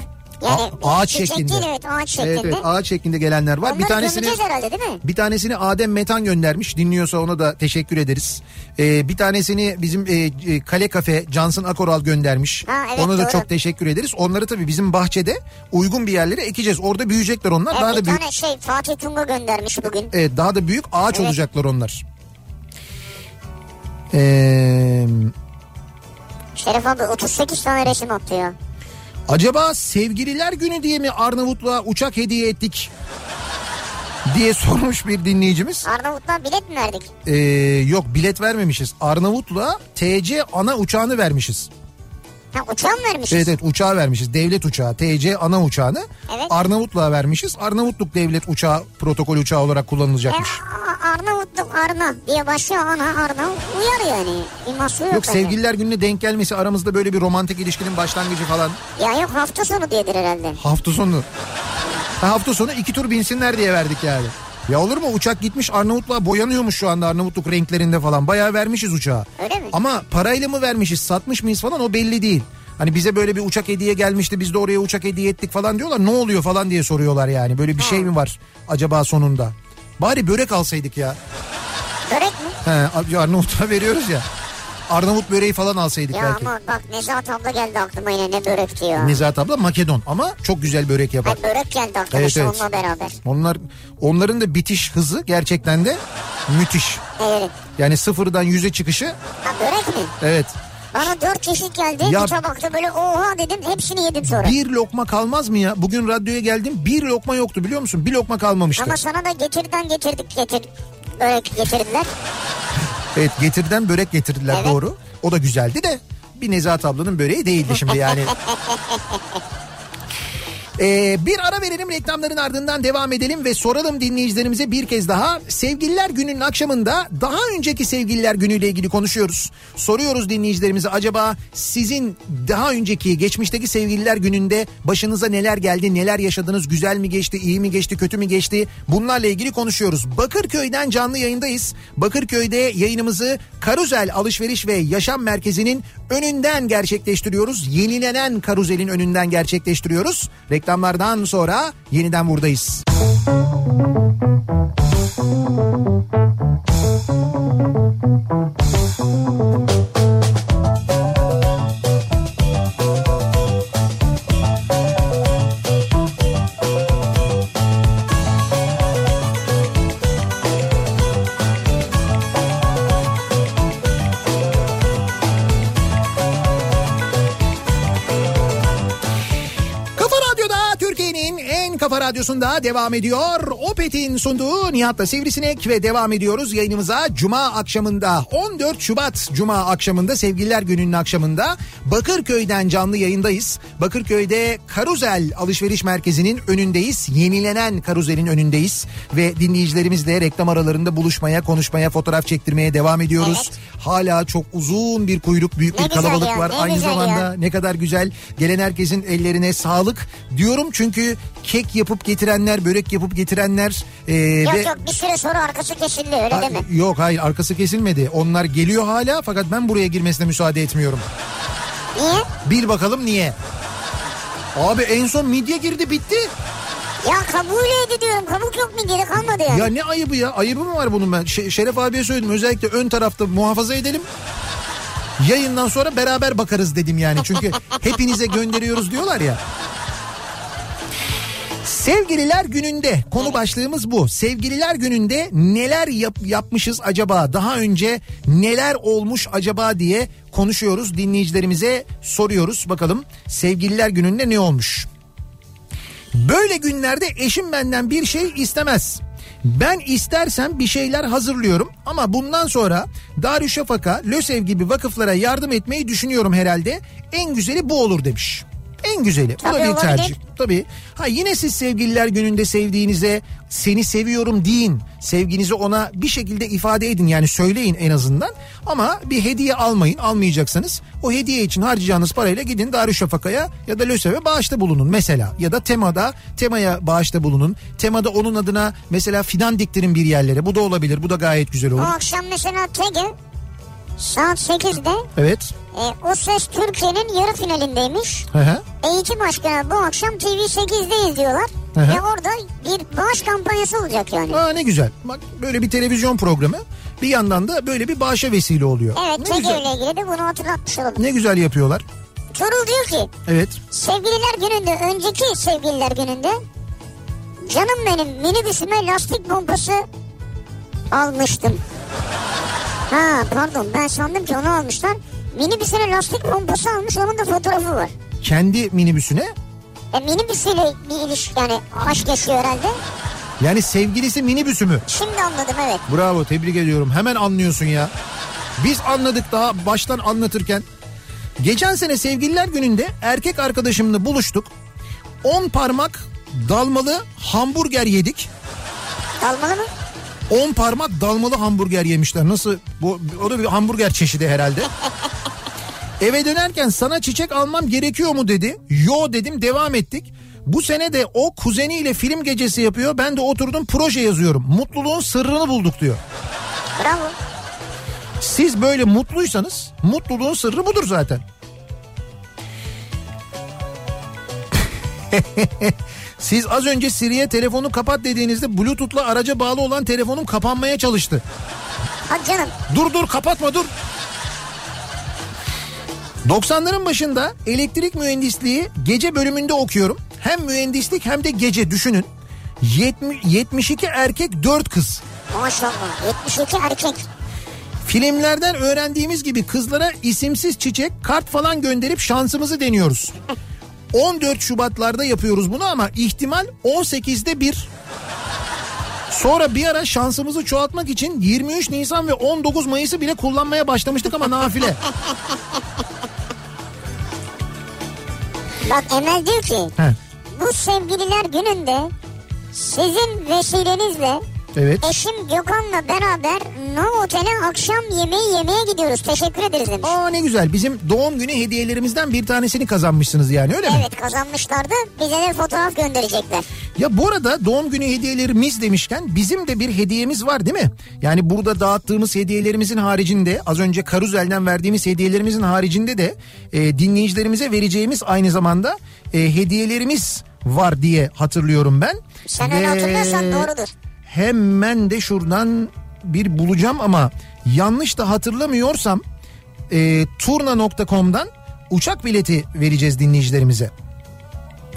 Yani A- ağaç şeklinde. Değil, evet, ağaç şeklinde. Evet, evet, ağaç şeklinde gelenler var. Onları bir tanesini herhalde, değil mi? Bir tanesini Adem Metan göndermiş. Dinliyorsa ona da teşekkür ederiz. Ee, bir tanesini bizim e, Kale Kafe Cansın Akoral göndermiş. Ha, evet, ona da doğru. Çok teşekkür ederiz. Onları tabii bizim bahçede uygun bir yerlere ekeceğiz. Orada büyüyecekler onlar. Evet, daha bir da büyük. Tane şey Fatih Tunga göndermiş bugün. Evet, daha da büyük ağaç evet. Olacaklar onlar. Eee Şeref abi otuz sekiz tane resim attı ya. Acaba sevgililer günü diye mi Arnavutluğa uçak hediye ettik diye sormuş bir dinleyicimiz. Arnavutluğa bilet mi verdik? Ee, yok bilet vermemişiz. Arnavutluğa T C ana uçağını vermişiz. Ha, uçağı mı vermişiz? Evet evet, uçağı vermişiz. Devlet uçağı, T C ana uçağını evet. Arnavutluğa vermişiz. Arnavutluk devlet uçağı protokol uçağı olarak kullanılacakmış. E, Arnavutluk Arna diye başlıyor, ana Arna uyar yani. İması yok, yok sevgililer gününe denk gelmesi, aramızda böyle bir romantik ilişkinin başlangıcı falan. Ya yok, hafta sonu diyedir herhalde. Hafta sonu. Ha, hafta sonu iki tur binsinler diye verdik yani. Ya olur mu, uçak gitmiş Arnavutluğa, boyanıyormuş şu anda Arnavutluk renklerinde falan. Bayağı vermişiz uçağa. Öyle mi? Ama parayla mı vermişiz, satmış mıyız falan, o belli değil. Hani bize böyle bir uçak hediye gelmişti, biz de oraya uçak hediye ettik falan diyorlar. Ne oluyor falan diye soruyorlar yani. Böyle bir ha. Şey mi var acaba sonunda? Bari börek alsaydık ya. Börek mi? He, Arnavutluğa veriyoruz ya. Arnavut böreği falan alsaydık ya belki. Ya ama bak Nezahat abla geldi aklıma, yine ne börek diyor. Nezahat abla Makedon ama çok güzel börek yapar. Ay, börek geldi aklıma evet, işte evet. Onunla beraber. Onlar, onların da bitiş hızı gerçekten de müthiş. Evet. Yani sıfırdan yüze çıkışı. Ha, börek mi? Evet. Bana dört çeşit geldi. Ya, bir tabakta böyle oha dedim, hepsini yedim sonra. Bir lokma kalmaz mı ya? Bugün radyoya geldim, bir lokma yoktu biliyor musun? Bir lokma kalmamıştı. Ama sana da getirden getirdik getir. Börek getirdiler. Evet, getirden börek getirdiler evet. Doğru. O da güzeldi de bir Nezahat ablanın böreği değildi şimdi yani. Ee, bir ara verelim, reklamların ardından devam edelim ve soralım dinleyicilerimize bir kez daha. Sevgililer gününün akşamında daha önceki sevgililer günüyle ilgili konuşuyoruz. Soruyoruz dinleyicilerimize, acaba sizin daha önceki geçmişteki sevgililer gününde başınıza neler geldi, neler yaşadınız, güzel mi geçti, iyi mi geçti, kötü mü geçti, bunlarla ilgili konuşuyoruz. Bakırköy'den canlı yayındayız. Bakırköy'de yayınımızı Carousel Alışveriş ve Yaşam Merkezi'nin önünden gerçekleştiriyoruz. Yenilenen Carousel'in önünden gerçekleştiriyoruz. Reklamlardan sonra yeniden buradayız. Radyosu'nda devam ediyor. Opet'in sunduğu Nihat'la Sivrisinek ve devam ediyoruz yayınımıza. Cuma akşamında, on dört Şubat Cuma akşamında, Sevgililer Günü'nün akşamında Bakırköy'den canlı yayındayız. Bakırköy'de Carousel Alışveriş Merkezi'nin önündeyiz. Yenilenen Carousel'in önündeyiz ve dinleyicilerimizle reklam aralarında buluşmaya, konuşmaya, fotoğraf çektirmeye devam ediyoruz. Evet. Hala çok uzun bir kuyruk, büyük ne bir kalabalık ya, var. Aynı zamanda ya. Ne kadar güzel. Gelen herkesin ellerine sağlık diyorum, çünkü kek yapıp getirenler, börek yapıp getirenler e, yok ve... yok bir süre sonra arkası kesildi, öyle ha, deme. Yok hayır, arkası kesilmedi. Onlar geliyor hala, fakat ben buraya girmesine müsaade etmiyorum. Niye? Bil bakalım niye? Abi en son midye girdi, bitti. Ya kabuğuyla ediyorum, kabuk yok, midyede kalmadı yani. Ya ne ayıbı ya, ayıbı mı var bunun ben? Ş- Şeref abiye söyledim, özellikle ön tarafta muhafaza edelim. Yayından sonra beraber bakarız dedim yani. Çünkü hepinize gönderiyoruz diyorlar ya. Sevgililer gününde konu başlığımız bu. Sevgililer gününde neler yap, yapmışız acaba? Daha önce neler olmuş acaba diye konuşuyoruz. Dinleyicilerimize soruyoruz. Bakalım sevgililer gününde ne olmuş? Böyle günlerde eşim benden bir şey istemez. Ben istersem bir şeyler hazırlıyorum ama bundan sonra Darüşşafaka, LÖSEV gibi vakıflara yardım etmeyi düşünüyorum herhalde. En güzeli bu olur demiş. En güzeli. Bu da bir tercih. Tabii. Ha, yine siz sevgililer gününde sevdiğinize seni seviyorum deyin. Sevginizi ona bir şekilde ifade edin. Yani söyleyin en azından. Ama bir hediye almayın. Almayacaksanız o hediye için harcayacağınız parayla gidin Darüşşafaka'ya ya da LÖSEV'e bağışta bulunun mesela. Ya da TEMA'da, TEMA'ya bağışta bulunun. TEMA'da onun adına mesela fidan diktirin bir yerlere. Bu da olabilir. Bu da gayet güzel olur. O akşam mesela T E G saat sekizde. Evet. E, O Ses Türkiye'nin yarı finalindeymiş. Hı hı. Eğitim aşkına bu akşam T V sekizdeyiz diyorlar. Hı hı. Ve orada bir bağış kampanyası olacak yani. Aa, ne güzel. Bak böyle bir televizyon programı. Bir yandan da böyle bir bağışa vesile oluyor. Evet, T G V'yle ilgili de bunu hatırlatmış olalım. Ne güzel yapıyorlar. Çorul diyor ki. Evet. Sevgililer gününde, önceki sevgililer gününde canım benim minibüsüme lastik pompası almıştım. Ha pardon, ben sandım ki onu almışlar. Minibüsüne lastik pompası almış, onun da fotoğrafı var. Kendi minibüsüne? E minibüsüyle bir ilişki yani, aşk yaşıyor herhalde. Yani sevgilisi minibüsü mü? Şimdi anladım, evet. Bravo, tebrik ediyorum, hemen anlıyorsun ya. Biz anladık daha baştan anlatırken. Geçen sene sevgililer gününde erkek arkadaşımla buluştuk. on parmak dalmalı hamburger yedik. Dalmalı mı? on parmak dalmalı hamburger yemişler. Nasıl? Bu, o da bir hamburger çeşidi herhalde. Eve dönerken sana çiçek almam gerekiyor mu dedi. Yo dedim, devam ettik. Bu sene de o kuzeniyle film gecesi yapıyor. Ben de oturdum proje yazıyorum. Mutluluğun sırrını bulduk diyor. Bravo. Siz böyle mutluysanız mutluluğun sırrı budur zaten. Siz az önce Siri'ye telefonu kapat dediğinizde Bluetooth'la araca bağlı olan telefonum kapanmaya çalıştı. Hadi canım. Dur dur kapatma dur. doksanların başında elektrik mühendisliği gece bölümünde okuyorum. Hem mühendislik hem de gece, düşünün. yetmiş iki erkek dört kız. Maşallah, yetmiş iki erkek. Filmlerden öğrendiğimiz gibi kızlara isimsiz çiçek, kart falan gönderip şansımızı deniyoruz. on dört Şubatlarda yapıyoruz bunu ama ihtimal on sekizde bir. Sonra bir ara şansımızı çoğaltmak için yirmi üç Nisan ve on dokuz Mayıs'ı bile kullanmaya başlamıştık ama nafile. Bak Emel diyor ki. He. bu sevgililer gününde sizin vesilenizle evet. eşim Gökhan'la beraber Nav Otel'e akşam yemeği yemeye gidiyoruz. Teşekkür ederiz demiş. Aa ne güzel, bizim doğum günü hediyelerimizden bir tanesini kazanmışsınız yani, öyle mi? Evet kazanmışlardı, bize de fotoğraf gönderecekler. Ya bu arada doğum günü hediyelerimiz demişken bizim de bir hediyemiz var değil mi? Yani burada dağıttığımız hediyelerimizin haricinde, az önce Karuzel'den verdiğimiz hediyelerimizin haricinde de e, dinleyicilerimize vereceğimiz aynı zamanda e, hediyelerimiz var diye hatırlıyorum ben. Sen öyle Ve... hatırlıyorsan doğrudur. Hemen de şuradan bir bulacağım ama yanlış da hatırlamıyorsam e, turna nokta com'dan uçak bileti vereceğiz dinleyicilerimize.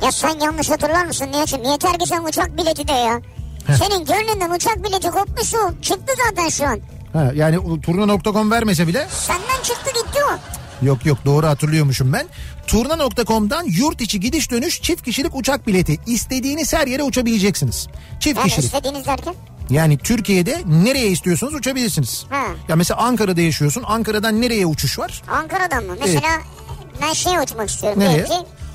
Ya sen yanlış hatırlar mısın Nihat'cığım? Yeter ki sen uçak bileti de ya. Heh. Senin gönlünden uçak bileti kopmuş, o çıktı zaten şu an. Ha, yani turna nokta com vermese bile. Senden çıktı gitti o. Yok yok, doğru hatırlıyormuşum ben. turna nokta com'dan yurt içi gidiş dönüş çift kişilik uçak bileti. İstediğiniz her yere uçabileceksiniz. Çift yani kişilik. İstediğiniz derken? Yani Türkiye'de nereye istiyorsunuz uçabilirsiniz. Ha. Ya mesela Ankara'da yaşıyorsun. Ankara'dan nereye uçuş var? Ankara'dan mı? Mesela evet. ben şeye uçmak istiyorum. Nereye?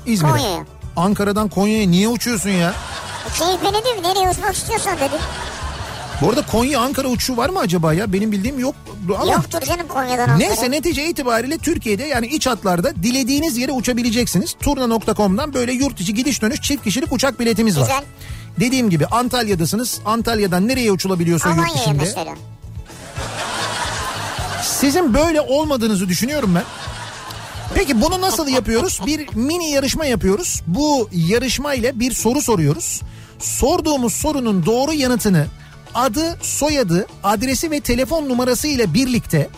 İzmir'e. Konya'ya. Ankara'dan Konya'ya niye uçuyorsun ya? Keyifle ne diyeyim? Nereye uçmak istiyorsan dedi. Bu arada Konya-Ankara uçuşu var mı acaba ya? Benim bildiğim yok. Ama yoktur canım Konya'dan Ankara. Neyse netice itibariyle Türkiye'de yani iç hatlarda dilediğiniz yere uçabileceksiniz. turna nokta com'dan böyle yurt içi gidiş dönüş çift kişilik uçak biletimiz var. Güzel. Dediğim gibi Antalya'dasınız. Antalya'dan nereye uçulabiliyorsa Almanya'ya yurt içinde. Mesela. Sizin böyle olmadığınızı düşünüyorum ben. Peki bunu nasıl yapıyoruz? Bir mini yarışma yapıyoruz. Bu yarışmayla bir soru soruyoruz. Sorduğumuz sorunun doğru yanıtını adı, soyadı, adresi ve telefon numarası ile birlikte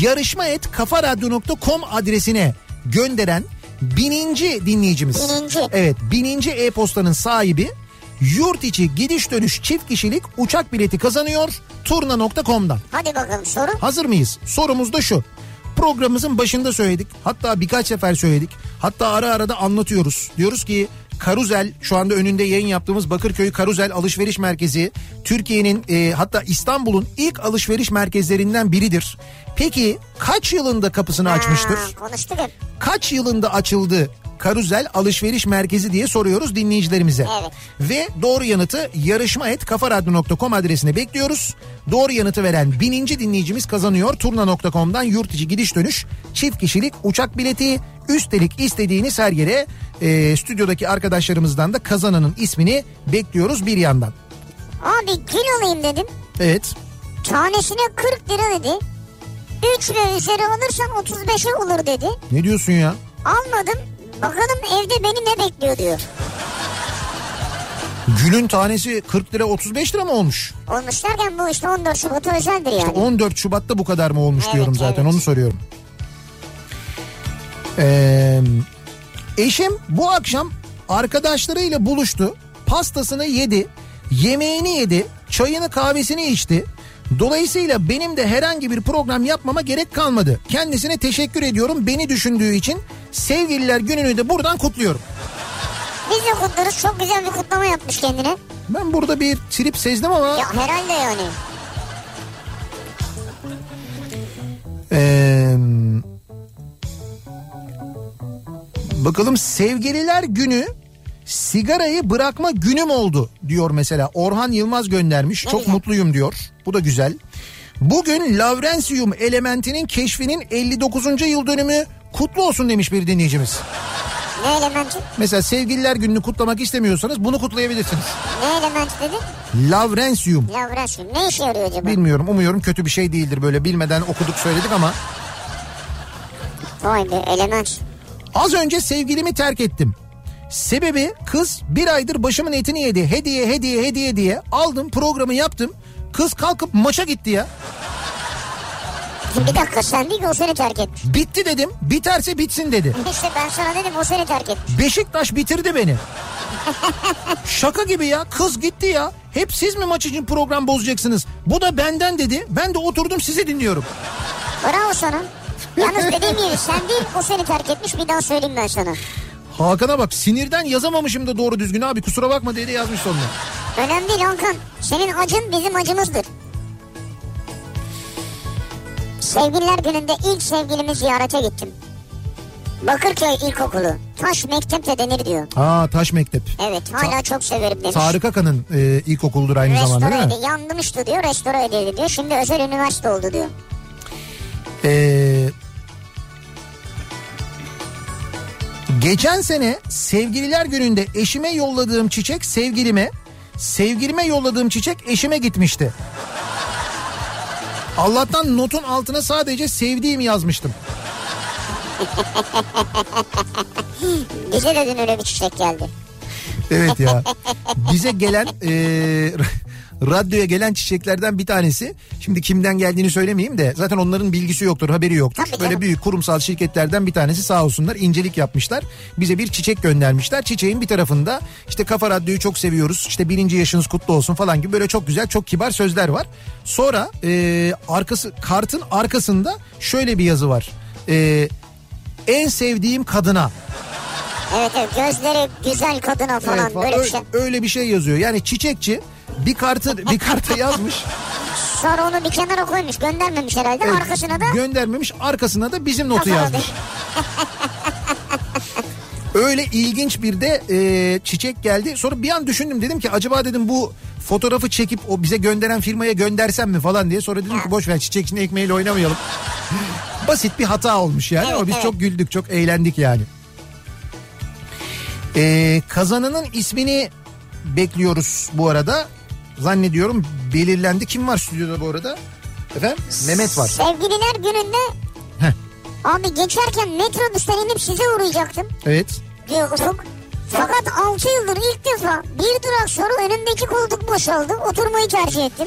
yarışma et kafaradyo nokta com adresine gönderen bininci dinleyicimiz. Bininci. Evet, bininci e-postanın sahibi yurt içi gidiş dönüş çift kişilik uçak bileti kazanıyor turna nokta com'dan. Hadi bakalım soru. Hazır mıyız? Sorumuz da şu. Programımızın başında söyledik. Hatta birkaç sefer söyledik. Hatta ara ara da anlatıyoruz. Diyoruz ki Carousel, şu anda önünde yayın yaptığımız Bakırköy Carousel Alışveriş Merkezi Türkiye'nin e, hatta İstanbul'un ilk alışveriş merkezlerinden biridir. Peki kaç yılında kapısını ha, açmıştır? Konuştuk. Kaç yılında açıldı Carousel Alışveriş Merkezi diye soruyoruz dinleyicilerimize. Evet. Ve doğru yanıtı yarışma et kafaradyo nokta com adresine bekliyoruz. Doğru yanıtı veren bininci dinleyicimiz kazanıyor turna nokta com'dan yurt içi gidiş dönüş çift kişilik uçak bileti. Üstelik istediğiniz her yere e, stüdyodaki arkadaşlarımızdan da kazananın ismini bekliyoruz bir yandan. Abi gül alayım dedim. Evet. Tanesine kırk lira dedi. üç ve üzeri alırsam otuz beşe olur dedi. Ne diyorsun ya? Almadım. Bakalım evde beni ne bekliyor diyor. Gülün tanesi kırk lira otuz beş lira mı olmuş? Olmuş derken bu işte on dört Şubat'a özeldir yani. İşte on dört Şubat'ta bu kadar mı olmuş evet, diyorum zaten evet. onu soruyorum. Ee, eşim bu akşam arkadaşlarıyla buluştu. Pastasını yedi, yemeğini yedi, çayını kahvesini içti. Dolayısıyla benim de herhangi bir program yapmama gerek kalmadı. Kendisine teşekkür ediyorum beni düşündüğü için. Sevgililer gününü de buradan kutluyorum. Biz de kutlarız. Çok güzel bir kutlama yapmış kendine. Ben burada bir trip sezdim ama. Ya herhalde yani. Ee, bakalım sevgililer günü sigarayı bırakma günüm oldu diyor mesela. Orhan Yılmaz göndermiş. Ne Çok güzel. Mutluyum diyor. Bu da güzel. Bugün Lavrensiyum elementinin keşfinin elli dokuzuncu yıl dönümü. Kutlu olsun demiş bir dinleyicimiz. Ne elementi? Mesela sevgililer gününü kutlamak istemiyorsanız bunu kutlayabilirsiniz. Ne elementi dedin? Lavrensiyum. Lavrensiyum. Ne işe yarıyor acaba? Bilmiyorum. Umuyorum kötü bir şey değildir. Böyle bilmeden okuduk söyledik ama. Vay be element. Az önce sevgilimi terk ettim. Sebebi kız bir aydır başımın etini yedi. Hediye hediye hediye diye aldım programı yaptım. Kız kalkıp maça gitti ya. Bir dakika sen değil ki o seni terk etti. Bitti dedim, biterse bitsin dedi. İşte ben sana dedim o seni terk etti. Beşiktaş bitirdi beni. Şaka gibi ya, kız gitti ya. Hep siz mi maç için program bozacaksınız? Bu da benden dedi. Ben de oturdum sizi dinliyorum. Bravo sana. Yalnız dediğim gibi sen değil o seni terk etmiş, bir daha söyleyeyim ben sana. Hakan'a bak, sinirden yazamamışım da doğru düzgün abi, kusura bakma dedi yazmış sonuna. Önemli değil Hakan, senin acın bizim acımızdır. Sevgililer gününde ilk sevgilimi ziyarete gittim. Bakırköy İlkokulu. Taş Mektep de denir diyor. Aa, Taş Mektep. Evet, hala Ta- çok severim demiş. Tarık Akan'ın e, ilkokuldur aynı restore zamanda değil mi? Restore edildi. Yanmıştı diyor, restore edildi diyor. Şimdi özel üniversite oldu diyor. Eee... Geçen sene sevgililer gününde eşime yolladığım çiçek sevgilime, sevgilime yolladığım çiçek eşime gitmişti. Allah'tan notun altına sadece sevdiğim yazmıştım. Bize de dün öyle bir çiçek geldi. Evet ya. Bize gelen, e, radyoya gelen çiçeklerden bir tanesi. Şimdi kimden geldiğini söylemeyeyim de zaten onların bilgisi yoktur, haberi yoktur. Tabii böyle canım. Büyük kurumsal şirketlerden bir tanesi, sağ olsunlar, incelik yapmışlar. Bize bir çiçek göndermişler. Çiçeğin bir tarafında işte Kafa Radyo'yu çok seviyoruz, İşte birinci yaşınız kutlu olsun falan gibi böyle çok güzel, çok kibar sözler var. Sonra e, arkası, kartın arkasında şöyle bir yazı var. E, en sevdiğim kadına. Evet, evet, gözleri güzel kadına falan, evet, böyle öyle, bir şey. Öyle bir şey yazıyor. Yani çiçekçi bir kartı bir karta yazmış. Sonra onu bir kenara koymuş, göndermemiş herhalde. Evet, arkasına da göndermemiş, arkasına da bizim notu yazmış. Öyle ilginç bir de e, çiçek geldi. Sonra bir an düşündüm, dedim ki acaba dedim bu fotoğrafı çekip o bize gönderen firmaya göndersem mi falan diye. Sonra dedim ki boş ver, çiçekçinin ekmeğiyle oynamayalım. Basit bir hata olmuş yani, evet, ama biz evet. çok güldük, çok eğlendik yani. Ee, kazananın ismini bekliyoruz bu arada. Zannediyorum belirlendi. Kim var stüdyoda bu arada? Efendim? Mehmet var. Sevgililer gününde. Heh. Abi geçerken metrobüsten inip size uğrayacaktım. Evet. Diyor Ufuk. Fakat altı yıldır ilk defa bir durak sonra önümdeki koltuk boşaldı. Oturmayı tercih ettim.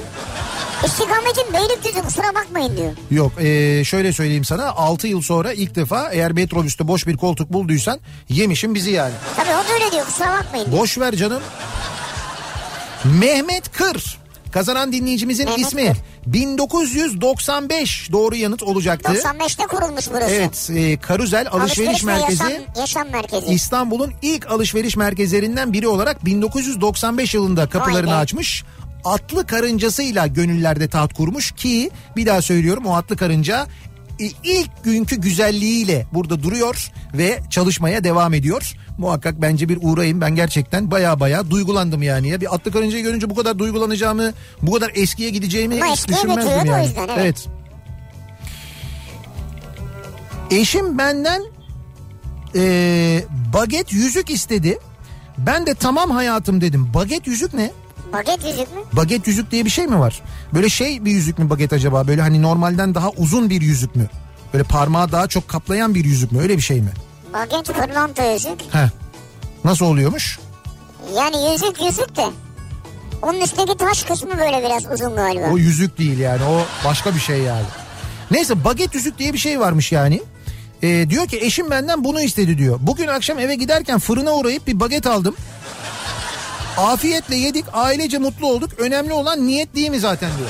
İstikametim Beylikdüzü, kusura bakmayın diyor. Yok ee, şöyle söyleyeyim sana, altı yıl sonra ilk defa eğer metrobüste boş bir koltuk bulduysan yemişim bizi yani. Tabii o da öyle diyor, kusura bakmayın. Boş diyor. Ver canım. Mehmet Kır. Kazanan dinleyicimizin Mehmet ismi Kır. bin dokuz yüz doksan beş doğru yanıt olacaktı. doksan beşte kurulmuş burası. Evet, e, Carousel Alışveriş, alışveriş Merkezi. Yaşam, yaşam merkezi. İstanbul'un ilk alışveriş merkezlerinden biri olarak bin dokuz yüz doksan beş yılında kapılarını açmış. Atlı karıncasıyla gönüllerde taht kurmuş ki bir daha söylüyorum, o atlı karınca ilk günkü güzelliğiyle burada duruyor ve çalışmaya devam ediyor. Muhakkak bence bir uğrayın, ben gerçekten baya baya duygulandım yani. Ya bir atlı karıncayı görünce bu kadar duygulanacağımı, bu kadar eskiye gideceğimi ama hiç düşünmezdim yani. Yüzden, evet. evet. Eşim benden e, baget yüzük istedi. Ben de tamam hayatım dedim. Baget yüzük ne? Baget yüzük mü? Baget yüzük diye bir şey mi var? Böyle şey bir yüzük mü baget acaba? Böyle hani normalden daha uzun bir yüzük mü? Böyle parmağı daha çok kaplayan bir yüzük mü? Öyle bir şey mi? Baget pırlanta yüzük. Heh. Nasıl oluyormuş? Yani yüzük yüzük de. Onun üstteki taş kısmı böyle biraz uzun galiba. O yüzük değil yani. O başka bir şey yani. Neyse, baget yüzük diye bir şey varmış yani. Ee, diyor ki eşim benden bunu istedi diyor. Bugün akşam eve giderken fırına uğrayıp bir baget aldım. Afiyetle yedik, ailece mutlu olduk. Önemli olan niyet değil mi zaten diyor.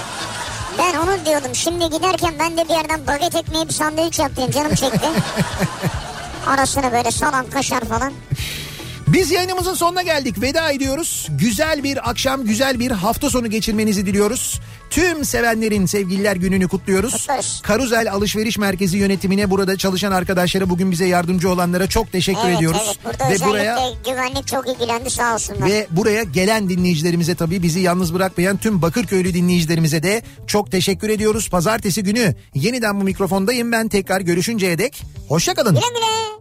Ben onu diyordum. Şimdi giderken ben de bir yerden baget ekmeği bir sandviç yaptım. Canım çekti. Arasını böyle salam, kaşar falan. Biz yayınımızın sonuna geldik. Veda ediyoruz. Güzel bir akşam, güzel bir hafta sonu geçirmenizi diliyoruz. Tüm sevenlerin sevgililer gününü kutluyoruz. Kutlarız. Carousel Alışveriş Merkezi yönetimine, burada çalışan arkadaşlara, bugün bize yardımcı olanlara çok teşekkür evet, ediyoruz. Evet, burada ve özellikle buraya, güvenlik çok ilgilendi, sağ olsunlar. Ve buraya gelen dinleyicilerimize, tabii bizi yalnız bırakmayan tüm Bakırköylü dinleyicilerimize de çok teşekkür ediyoruz. Pazartesi günü yeniden bu mikrofondayım ben, tekrar görüşünceye dek. Hoşça kalın. Güle güle.